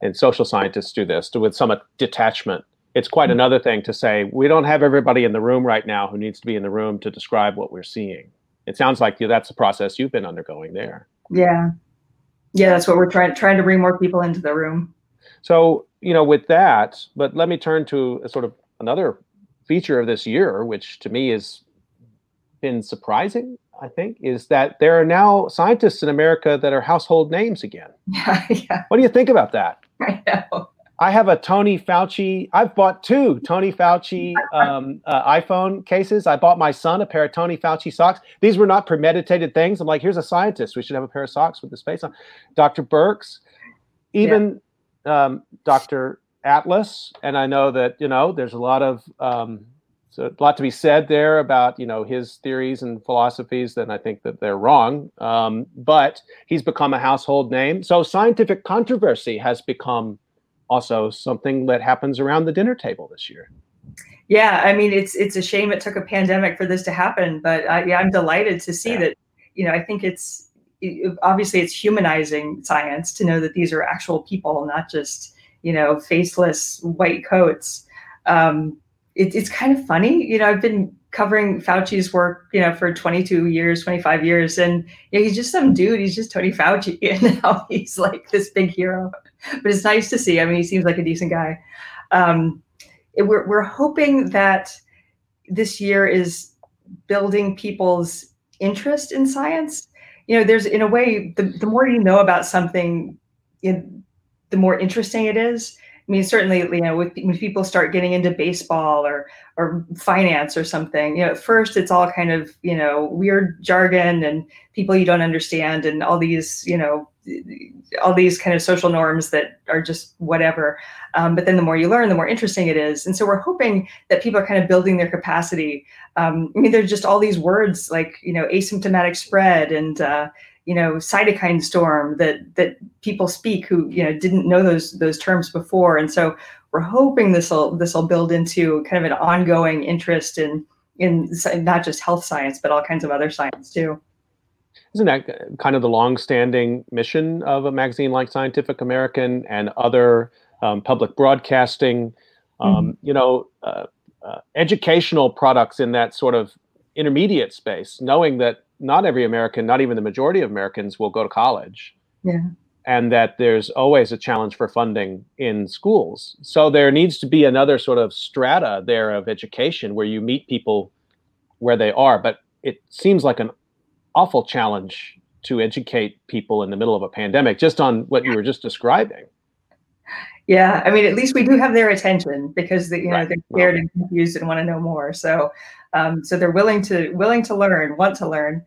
and social scientists do this with some detachment. It's quite another thing to say, we don't have everybody in the room right now who needs to be in the room to describe what we're seeing. It sounds like that's the process you've been undergoing there. Yeah, that's what we're trying to bring more people into the room. So, you know, with that, but let me turn to a sort of another feature of this year, which to me has been surprising, I think, is that there are now scientists in America that are household names again. Yeah. What do you think about that? I know. I have a Tony Fauci. I've bought two Tony Fauci iPhone cases. I bought my son a pair of Tony Fauci socks. These were not premeditated things. I'm like, here's a scientist. We should have a pair of socks with his face on. Dr. Birx, even Dr. Atlas. And I know that, you know, there's a lot to be said there about, you know, his theories and philosophies, then I think that they're wrong. But he's become a household name. So scientific controversy has become also something that happens around the dinner table this year. Yeah, I mean, it's a shame it took a pandemic for this to happen. But I'm delighted to see that, you know, I think obviously it's humanizing science to know that these are actual people, not just, you know, faceless white coats. It's kind of funny, you know, I've been covering Fauci's work, you know, for 25 years. And you know, he's just some dude, he's just Tony Fauci. And now he's like this big hero, but it's nice to see. I mean, he seems like a decent guy. We're hoping that this year is building people's interest in science. You know, there's in a way, the more you know about something, the more interesting it is. I mean, certainly, you know, when people start getting into baseball or finance or something, you know, at first it's all kind of, you know, weird jargon and people you don't understand and all these kind of social norms that are just whatever. But then the more you learn, the more interesting it is. And so we're hoping that people are kind of building their capacity. I mean, there's just all these words like, you know, asymptomatic spread and, you know, cytokine storm that people speak who, you know, didn't know those terms before. And so we're hoping this will build into kind of an ongoing interest in not just health science, but all kinds of other science too. Isn't that kind of the longstanding mission of a magazine like Scientific American and other public broadcasting, you know, educational products in that sort of intermediate space, knowing that not every American, not even the majority of Americans, will go to college. Yeah. And that there's always a challenge for funding in schools. So there needs to be another sort of strata there of education where you meet people where they are. But it seems like an awful challenge to educate people in the middle of a pandemic, just on what you were just describing. Yeah, I mean, at least we do have their attention because they're scared and confused and want to know more. So, so they're willing to learn, want to learn.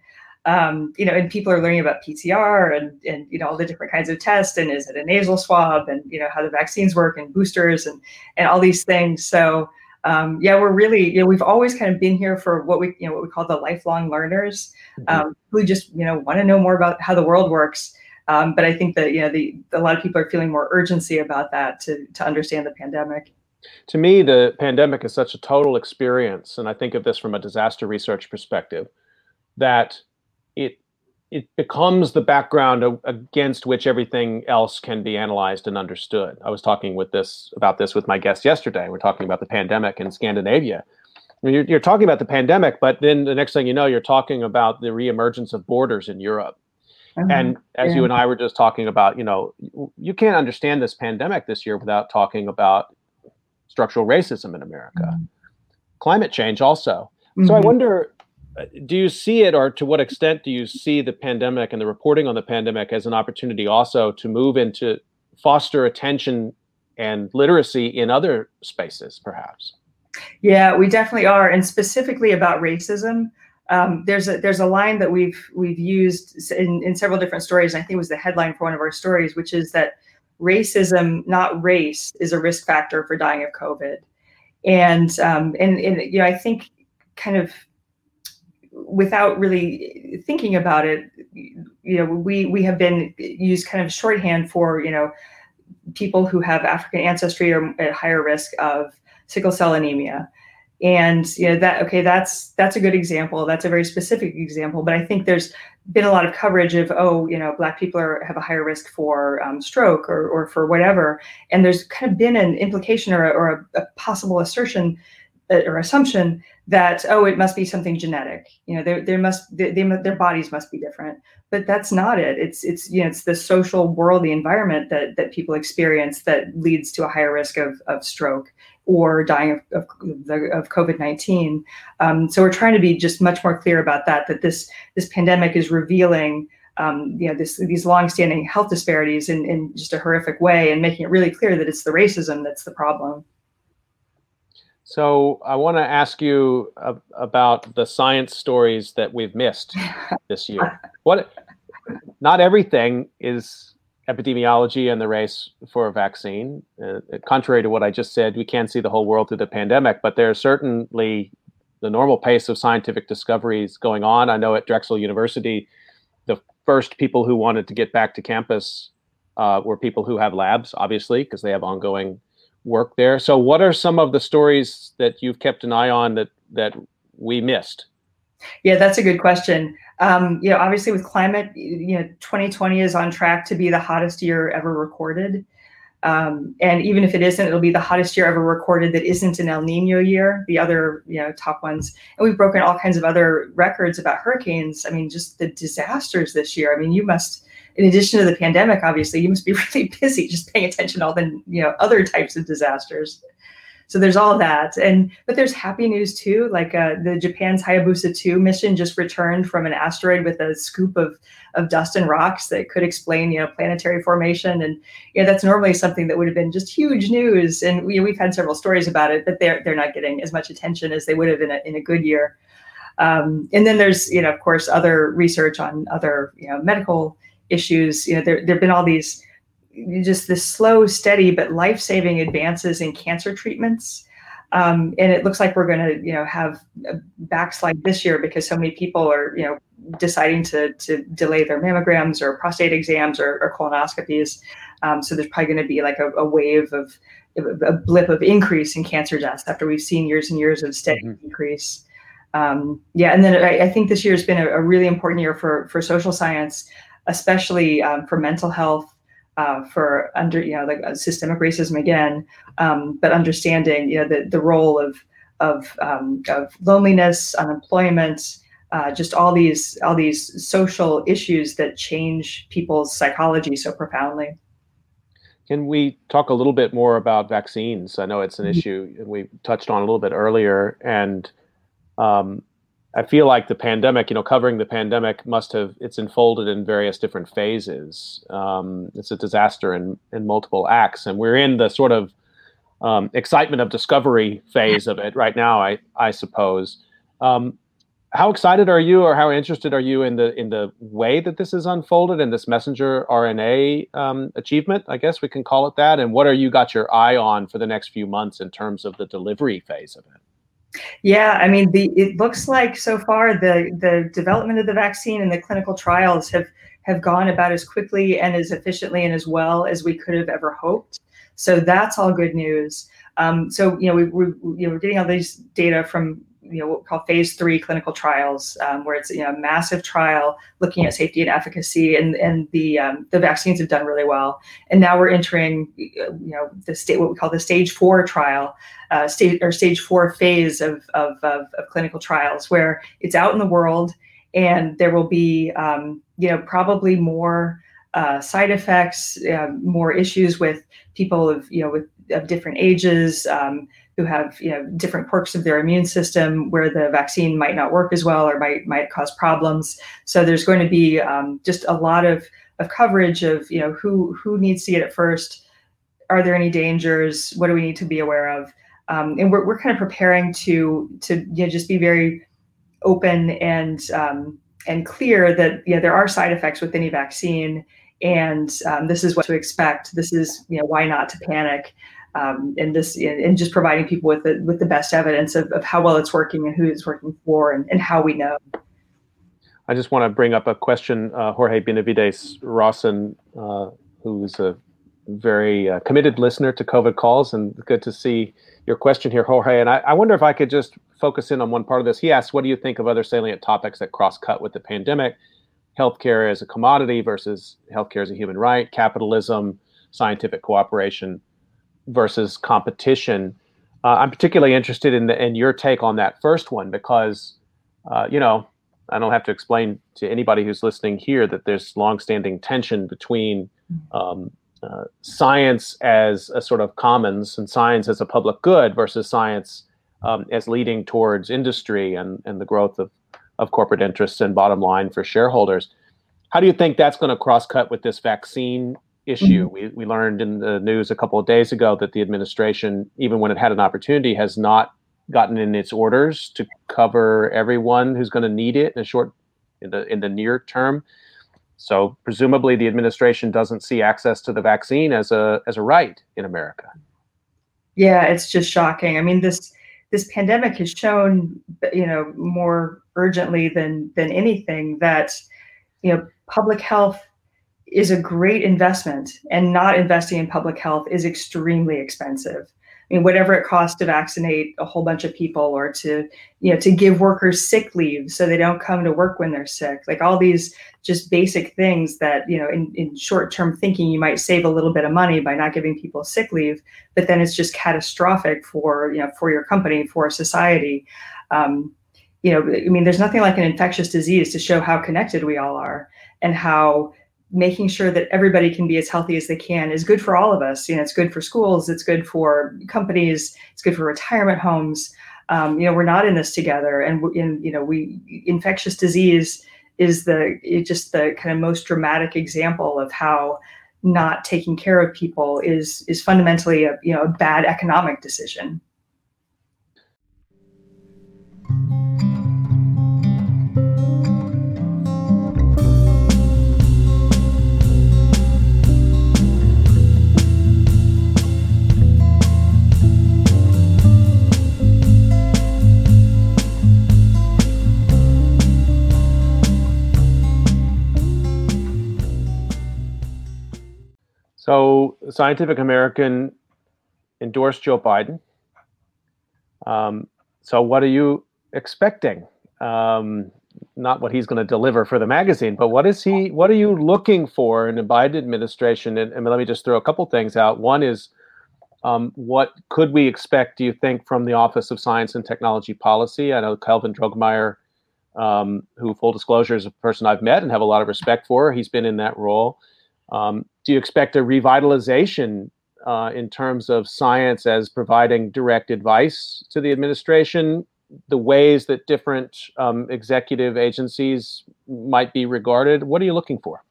And people are learning about PCR and all the different kinds of tests, and is it a nasal swab, and, how the vaccines work, and boosters, and all these things. So, we're really, we've always kind of been here for what we call the lifelong learners, who just, want to know more about how the world works. But I think that, a lot of people are feeling more urgency about that to understand the pandemic. To me, the pandemic is such a total experience. And I think of this from a disaster research perspective, that it becomes the background against which everything else can be analyzed and understood. I was talking about this with my guest yesterday. We're talking about the pandemic in Scandinavia. I mean, you're talking about the pandemic, but then the next thing you know, you're talking about the reemergence of borders in Europe. And as you and I were just talking about, you can't understand this pandemic this year without talking about structural racism in America, climate change also. So I wonder, do you see it, or to what extent do you see the pandemic and the reporting on the pandemic as an opportunity also to move into foster attention and literacy in other spaces, perhaps? Yeah, we definitely are. And specifically about racism. There's a line that we've used in several different stories, and I think it was the headline for one of our stories, which is that racism, not race, is a risk factor for dying of COVID. And I think kind of without really thinking about it, we have been used kind of shorthand for, people who have African ancestry are at higher risk of sickle cell anemia. And that's a good example. That's a very specific example. But I think there's been a lot of coverage of Black people have a higher risk for stroke or for whatever. And there's kind of been an implication or a possible assertion or assumption that it must be something genetic. Their bodies must be different. But that's not it. It's the social world, the environment that people experience that leads to a higher risk of stroke or dying of COVID-19. So we're trying to be just much more clear about that this pandemic is revealing these longstanding health disparities in just a horrific way, and making it really clear that it's the racism that's the problem. So I want to ask you about the science stories that we've missed this year. Not everything is epidemiology and the race for a vaccine. Contrary to what I just said, we can't see the whole world through the pandemic, but there's certainly the normal pace of scientific discoveries going on. I know at Drexel University, the first people who wanted to get back to campus were people who have labs, obviously, because they have ongoing work there. So what are some of the stories that you've kept an eye on that we missed? Yeah, that's a good question. Obviously with climate, 2020 is on track to be the hottest year ever recorded. And even if it isn't, it'll be the hottest year ever recorded that isn't an El Nino year, the other, top ones. And we've broken all kinds of other records about hurricanes. I mean, just the disasters this year. I mean, you must, in addition to the pandemic, obviously, you must be really busy just paying attention to all the, other types of disasters. So there's all that, but there's happy news too. Like the Japan's Hayabusa 2 mission just returned from an asteroid with a scoop of dust and rocks that could explain, planetary formation. And that's normally something that would have been just huge news. And we've had several stories about it, but they're not getting as much attention as they would have in a good year. And then there's, of course, other research on other, medical issues. There've been all these. Just this slow, steady, but life-saving advances in cancer treatments. And it looks like we're going to, have a backslide this year because so many people are, deciding to delay their mammograms or prostate exams or colonoscopies. So there's probably going to be like a wave of a blip of increase in cancer deaths after we've seen years and years of steady increase. And then I think this year has been a really important year for social science, especially for mental health. For systemic racism again, but understanding the role of loneliness, unemployment, just all these social issues that change people's psychology so profoundly. Can we talk a little bit more about vaccines? I know it's an issue we touched on a little bit earlier, and I feel like the pandemic, covering the pandemic it's unfolded in various different phases. It's a disaster in multiple acts, and we're in the sort of excitement of discovery phase of it right now, I suppose. How excited are you, or how interested are you in the way that this is unfolded and this messenger RNA achievement? I guess we can call it that. And what are you got your eye on for the next few months in terms of the delivery phase of it? Yeah, I mean, it looks like so far the development of the vaccine and the clinical trials have gone about as quickly and as efficiently and as well as we could have ever hoped. So that's all good news. So you know, we're getting all these data from, you know, what we call phase 3 clinical trials, where it's, you know, a massive trial looking at safety and efficacy, and the vaccines have done really well. And now we're entering, you know, what we call the stage 4 trial, stage 4 phase of clinical trials, where it's out in the world, and there will be, you know, probably more side effects, more issues with people of different ages, who have, you know, different quirks of their immune system, where the vaccine might not work as well or might cause problems. So there's going to be just a lot of coverage of, you know, who needs to get it first, are there any dangers, what do we need to be aware of, and we're kind of preparing to you know, just be very open and clear that, you know, there are side effects with any vaccine, and this is what to expect. This is, you know, why not to panic. And just providing people with the best evidence of how well it's working and who it's working for and how we know. I just want to bring up a question. Jorge Benavides-Rawson, who's a very committed listener to COVID calls, and good to see your question here, Jorge. And I wonder if I could just focus in on one part of this. He asks, what do you think of other salient topics that cross-cut with the pandemic? Healthcare as a commodity versus healthcare as a human right, capitalism, scientific cooperation versus competition. I'm particularly interested in your take on that first one, because, you know, I don't have to explain to anybody who's listening here that there's longstanding tension between science as a sort of commons and science as a public good versus science as leading towards industry and the growth of corporate interests and bottom line for shareholders. How do you think that's going to cross cut with this vaccine issue? We learned in the news a couple of days ago that the administration, even when it had an opportunity, has not gotten in its orders to cover everyone who's going to need it in the near term. So presumably the administration doesn't see access to the vaccine as a right in America. Yeah, it's just shocking. I mean, this pandemic has shown, you know, more urgently than anything that, you know, public health is a great investment, and not investing in public health is extremely expensive. I mean, whatever it costs to vaccinate a whole bunch of people, or to, you know, to give workers sick leave so they don't come to work when they're sick, like all these just basic things that, you know, in short-term thinking, you might save a little bit of money by not giving people sick leave, but then it's just catastrophic for, you know, for your company, for society. You know, I mean, there's nothing like an infectious disease to show how connected we all are, and how making sure that everybody can be as healthy as they can is good for all of us. You know, it's good for schools, it's good for companies, it's good for retirement homes. You know, we're not in this together, infectious disease is the kind of most dramatic example of how not taking care of people is fundamentally a, you know, a bad economic decision. So Scientific American endorsed Joe Biden. So what are you expecting? Not what he's going to deliver for the magazine, but what are you looking for in the Biden administration? And let me just throw a couple things out. One is, what could we expect, do you think, from the Office of Science and Technology Policy? I know Calvin Drogmeyer, who, full disclosure, is a person I've met and have a lot of respect for. He's been in that role. Do you expect a revitalization in terms of science as providing direct advice to the administration, the ways that different executive agencies might be regarded? What are you looking for?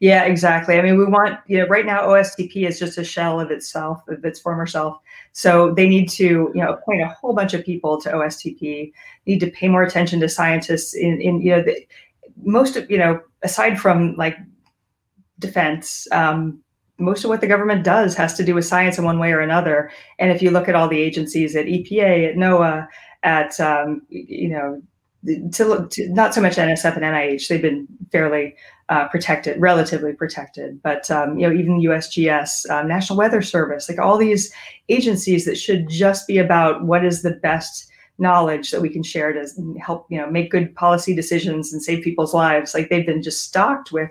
Yeah, exactly. I mean, we want, you know, right now OSTP is just a shell of itself, of its former self. So they need to, you know, appoint a whole bunch of people to OSTP, need to pay more attention to scientists in you know, the, most of, you know, aside from like defense, most of what the government does has to do with science in one way or another. And if you look at all the agencies at EPA, at NOAA, at, you know, to not so much NSF and NIH, they've been fairly protected, relatively protected, but you know, even USGS, National Weather Service, like all these agencies that should just be about what is the best knowledge that we can share to help, you know, make good policy decisions and save people's lives. Like they've been just stocked with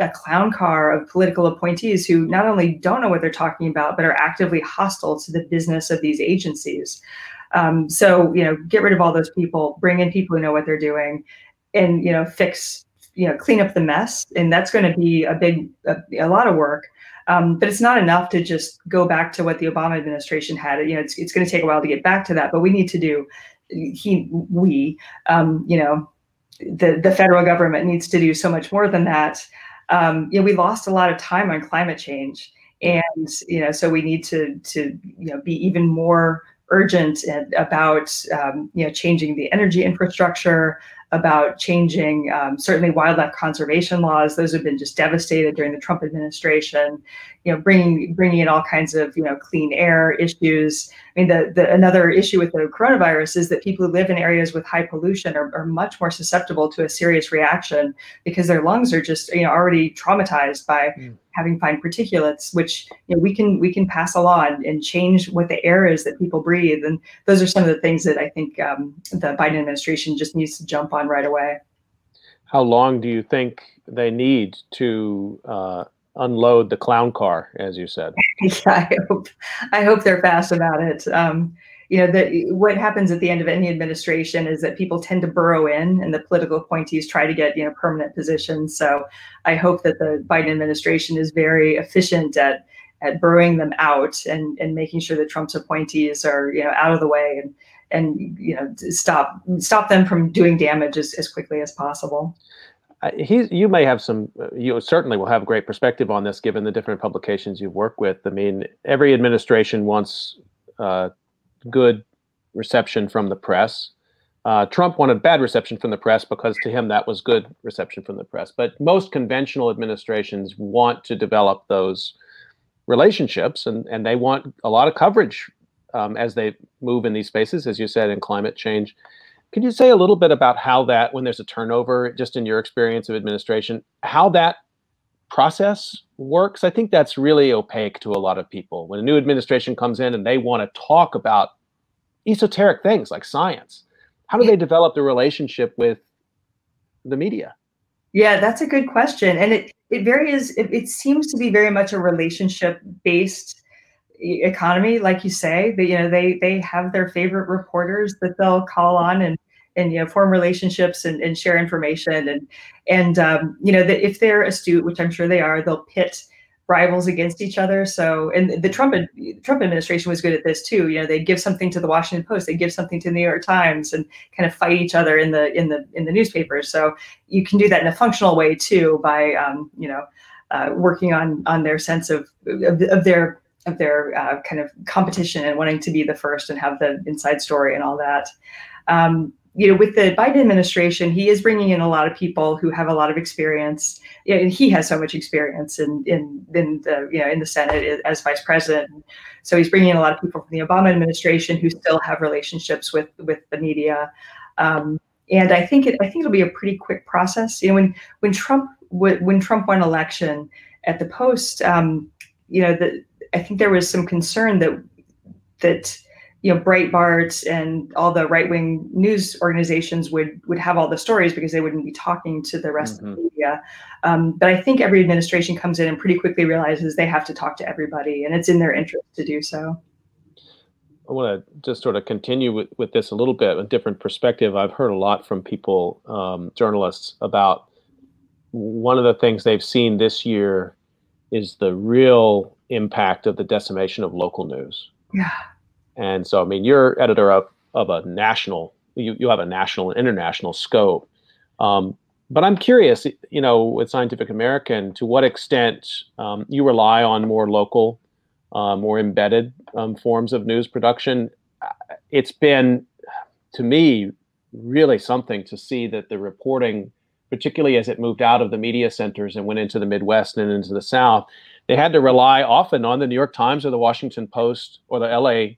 a clown car of political appointees who not only don't know what they're talking about, but are actively hostile to the business of these agencies. So, you know, get rid of all those people, bring in people who know what they're doing, and, you know, fix, you know, clean up the mess. And that's going to be a lot of work. But it's not enough to just go back to what the Obama administration had. You know, it's going to take a while to get back to that, but we need to do, you know, the federal government needs to do so much more than that. You know, we lost a lot of time on climate change, and you know, so we need to you know, be even more urgent about you know, changing the energy infrastructure, about changing certainly wildlife conservation laws. Those have been just devastated during the Trump administration. You know, bringing in all kinds of, you know, clean air issues. I mean, another issue with the coronavirus is that people who live in areas with high pollution are much more susceptible to a serious reaction because their lungs are just, you know, already traumatized by having fine particulates, which, you know, we can pass a law and change what the air is that people breathe. And those are some of the things that I think the Biden administration just needs to jump on right away. How long do you think they need to unload the clown car, as you said? Yeah, I hope they're fast about it. You know, what happens at the end of any administration is that people tend to burrow in, and the political appointees try to get, you know, permanent positions. So I hope that the Biden administration is very efficient at burrowing them out and making sure that Trump's appointees are, you know, out of the way and you know, stop them from doing damage as quickly as possible. You may have you certainly will have a great perspective on this, given the different publications you've worked with. I mean, every administration wants good reception from the press. Trump wanted bad reception from the press because to him that was good reception from the press. But most conventional administrations want to develop those relationships, and they want a lot of coverage as they move in these spaces, as you said, in climate change. Can you say a little bit about how that, when there's a turnover, just in your experience of administration, how that process works? I think that's really opaque to a lot of people. When a new administration comes in and they want to talk about esoteric things like science, how do they develop the relationship with the media? Yeah, that's a good question. And it varies. It seems to be very much a relationship-based economy, like you say, that, you know, they have their favorite reporters that they'll call on and you know, form relationships and share information and you know, that if they're astute, which I'm sure they are, they'll pit rivals against each other. So, and the Trump administration was good at this too. You know, they'd give something to the Washington Post, they'd give something to the New York Times, and kind of fight each other in the newspapers. So you can do that in a functional way too by you know, working on their sense of their kind of competition and wanting to be the first and have the inside story and all that. You know, with the Biden administration, he is bringing in a lot of people who have a lot of experience. You know, and he has so much experience in the you know, in the Senate as vice president. So he's bringing in a lot of people from the Obama administration who still have relationships with the media. And I think it'll be a pretty quick process. You know, when Trump won election at the Post, you know, I think there was some concern that you know, Breitbart and all the right-wing news organizations would have all the stories because they wouldn't be talking to the rest of the media. But I think every administration comes in and pretty quickly realizes they have to talk to everybody, and it's in their interest to do so. I want to just sort of continue with this a little bit, a different perspective. I've heard a lot from people, journalists, about one of the things they've seen this year is the real impact of the decimation of local news. Yeah. And so, I mean, you're editor of a national, you have a national and international scope. But I'm curious, you know, with Scientific American, to what extent you rely on more local, more embedded forms of news production. It's been, to me, really something to see that the reporting, particularly as it moved out of the media centers and went into the Midwest and into the South, they had to rely often on the New York Times or the Washington Post or the LA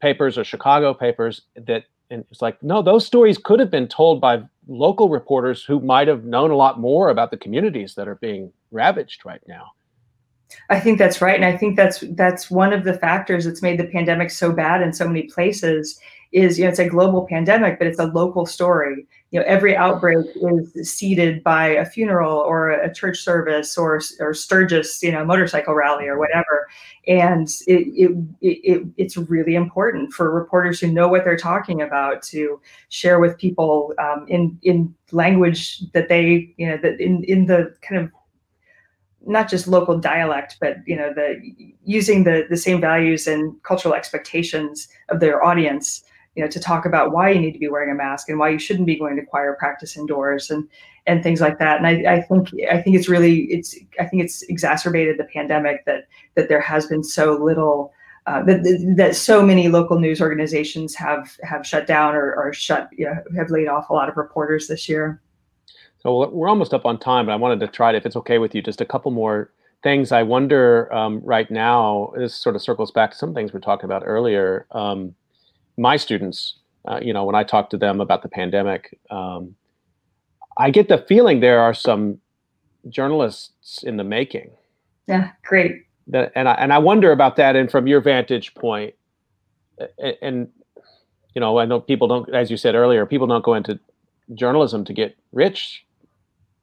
papers or Chicago papers. That, and it's like, no, those stories could have been told by local reporters who might have known a lot more about the communities that are being ravaged right now. I think that's right. And I think that's one of the factors that's made the pandemic so bad in so many places is, you know, it's a global pandemic, but it's a local story. You know, every outbreak is seeded by a funeral or a church service or Sturgis, you know, motorcycle rally or whatever. And it's really important for reporters who know what they're talking about to share with people in language that they, you know, that in the kind of not just local dialect, but, you know, the using the same values and cultural expectations of their audience, you know, to talk about why you need to be wearing a mask and why you shouldn't be going to choir practice indoors and things like that. And I think it's really, I think it's exacerbated the pandemic that there has been so little, that so many local news organizations have shut down or have laid off a lot of reporters this year. So we're almost up on time, but I wanted to try to, if it's okay with you, just a couple more things. I wonder right now, this sort of circles back to some things we were talking about earlier. My students, you know, when I talk to them about the pandemic, I get the feeling there are some journalists in the making. Yeah, great. And I wonder about that. And from your vantage point, and you know, I know people don't, as you said earlier, people don't go into journalism to get rich.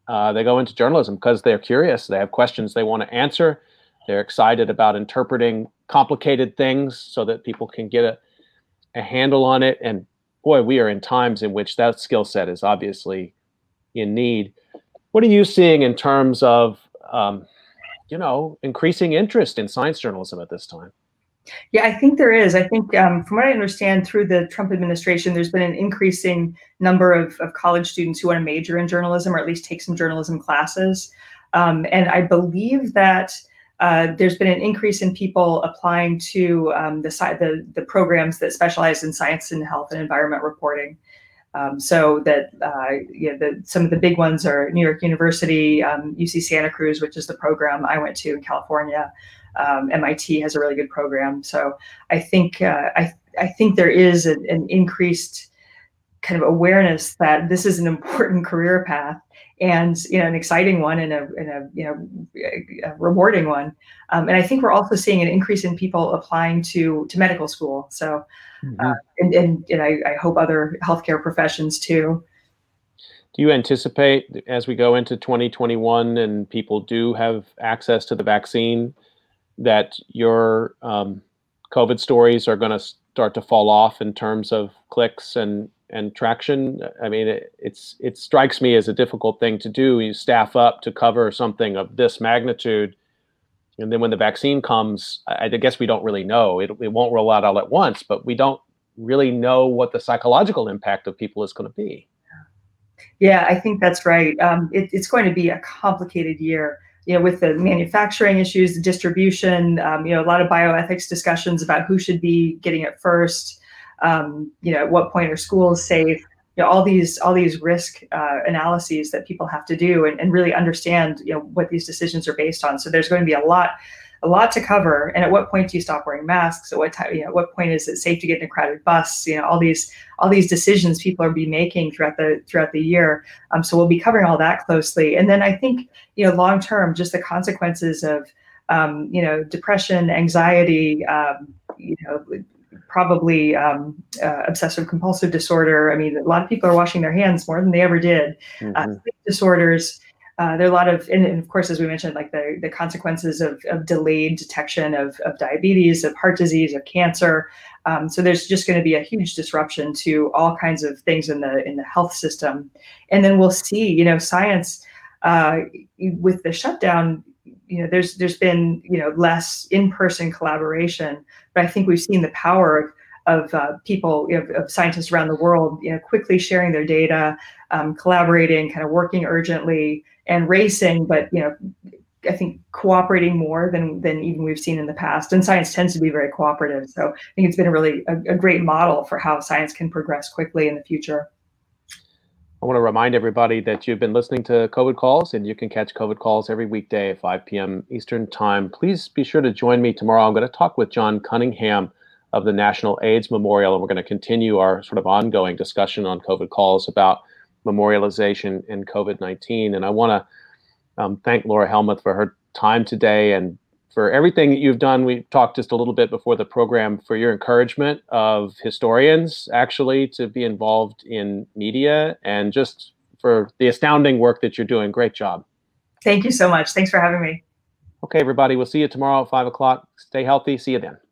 They go into journalism because they're curious. They have questions they want to answer. They're excited about interpreting complicated things so that people can get a handle on it. And boy, we are in times in which that skill set is obviously in need. What are you seeing in terms of, you know, increasing interest in science journalism at this time? Yeah, I think there is. I think from what I understand through the Trump administration, there's been an increasing number of college students who want to major in journalism or at least take some journalism classes. And I believe that there's been an increase in people applying to the programs that specialize in science and health and environment reporting. So that you know, some of the big ones are New York University, UC Santa Cruz, which is the program I went to in California. MIT has a really good program. So I think I think there is an increased kind of awareness that this is an important career path and, you know, an exciting one and a you know, a rewarding one. And I think we're also seeing an increase in people applying to medical school. So and I hope other healthcare professions too. Do you anticipate as we go into 2021 and people do have access to the vaccine that your COVID stories are going to start to fall off in terms of clicks and traction? I mean, it strikes me as a difficult thing to do. You staff up to cover something of this magnitude, and then when the vaccine comes, I guess we don't really know. It won't roll out all at once, but we don't really know what the psychological impact of people is going to be. Yeah, I think that's right. It's going to be a complicated year. You know, with the manufacturing issues, the distribution, you know, a lot of bioethics discussions about who should be getting it first, you know, at what point are schools safe, you know, all these risk analyses that people have to do and really understand, you know, what these decisions are based on. So there's going to be a lot to cover. And at what point do you stop wearing masks? At what time, you know, at what point is it safe to get in a crowded bus? You know, all these decisions people are be making throughout the year. So we'll be covering all that closely. And then I think, you know, long term, just the consequences of, you know, depression, anxiety, you know, probably obsessive compulsive disorder. I mean, a lot of people are washing their hands more than they ever did. Sleep disorders. There are a lot of, and of course, as we mentioned, like the consequences of delayed detection of diabetes, of heart disease, of cancer. So there's just going to be a huge disruption to all kinds of things in the health system. And then we'll see, you know, science with the shutdown, you know, there's been, you know, less in-person collaboration, but I think we've seen the power people, of scientists around the world, quickly sharing their data, collaborating, kind of working urgently and racing, but, I think cooperating more than even we've seen in the past. And science tends to be very cooperative. So I think it's been a really great model for how science can progress quickly in the future. I want to remind everybody that you've been listening to COVID Calls, and you can catch COVID Calls every weekday at 5 p.m. Eastern Time. Please be sure to join me tomorrow. I'm going to talk with John Cunningham of the National AIDS Memorial, and we're going to continue our sort of ongoing discussion on COVID Calls about memorialization and COVID-19. And I want to thank Laura Helmuth for her time today and for everything that you've done. We talked just a little bit before the program for your encouragement of historians actually to be involved in media and just for the astounding work that you're doing. Great job. Thank you so much. Thanks for having me. Okay, everybody. We'll see you tomorrow at 5 o'clock. Stay healthy. See you then.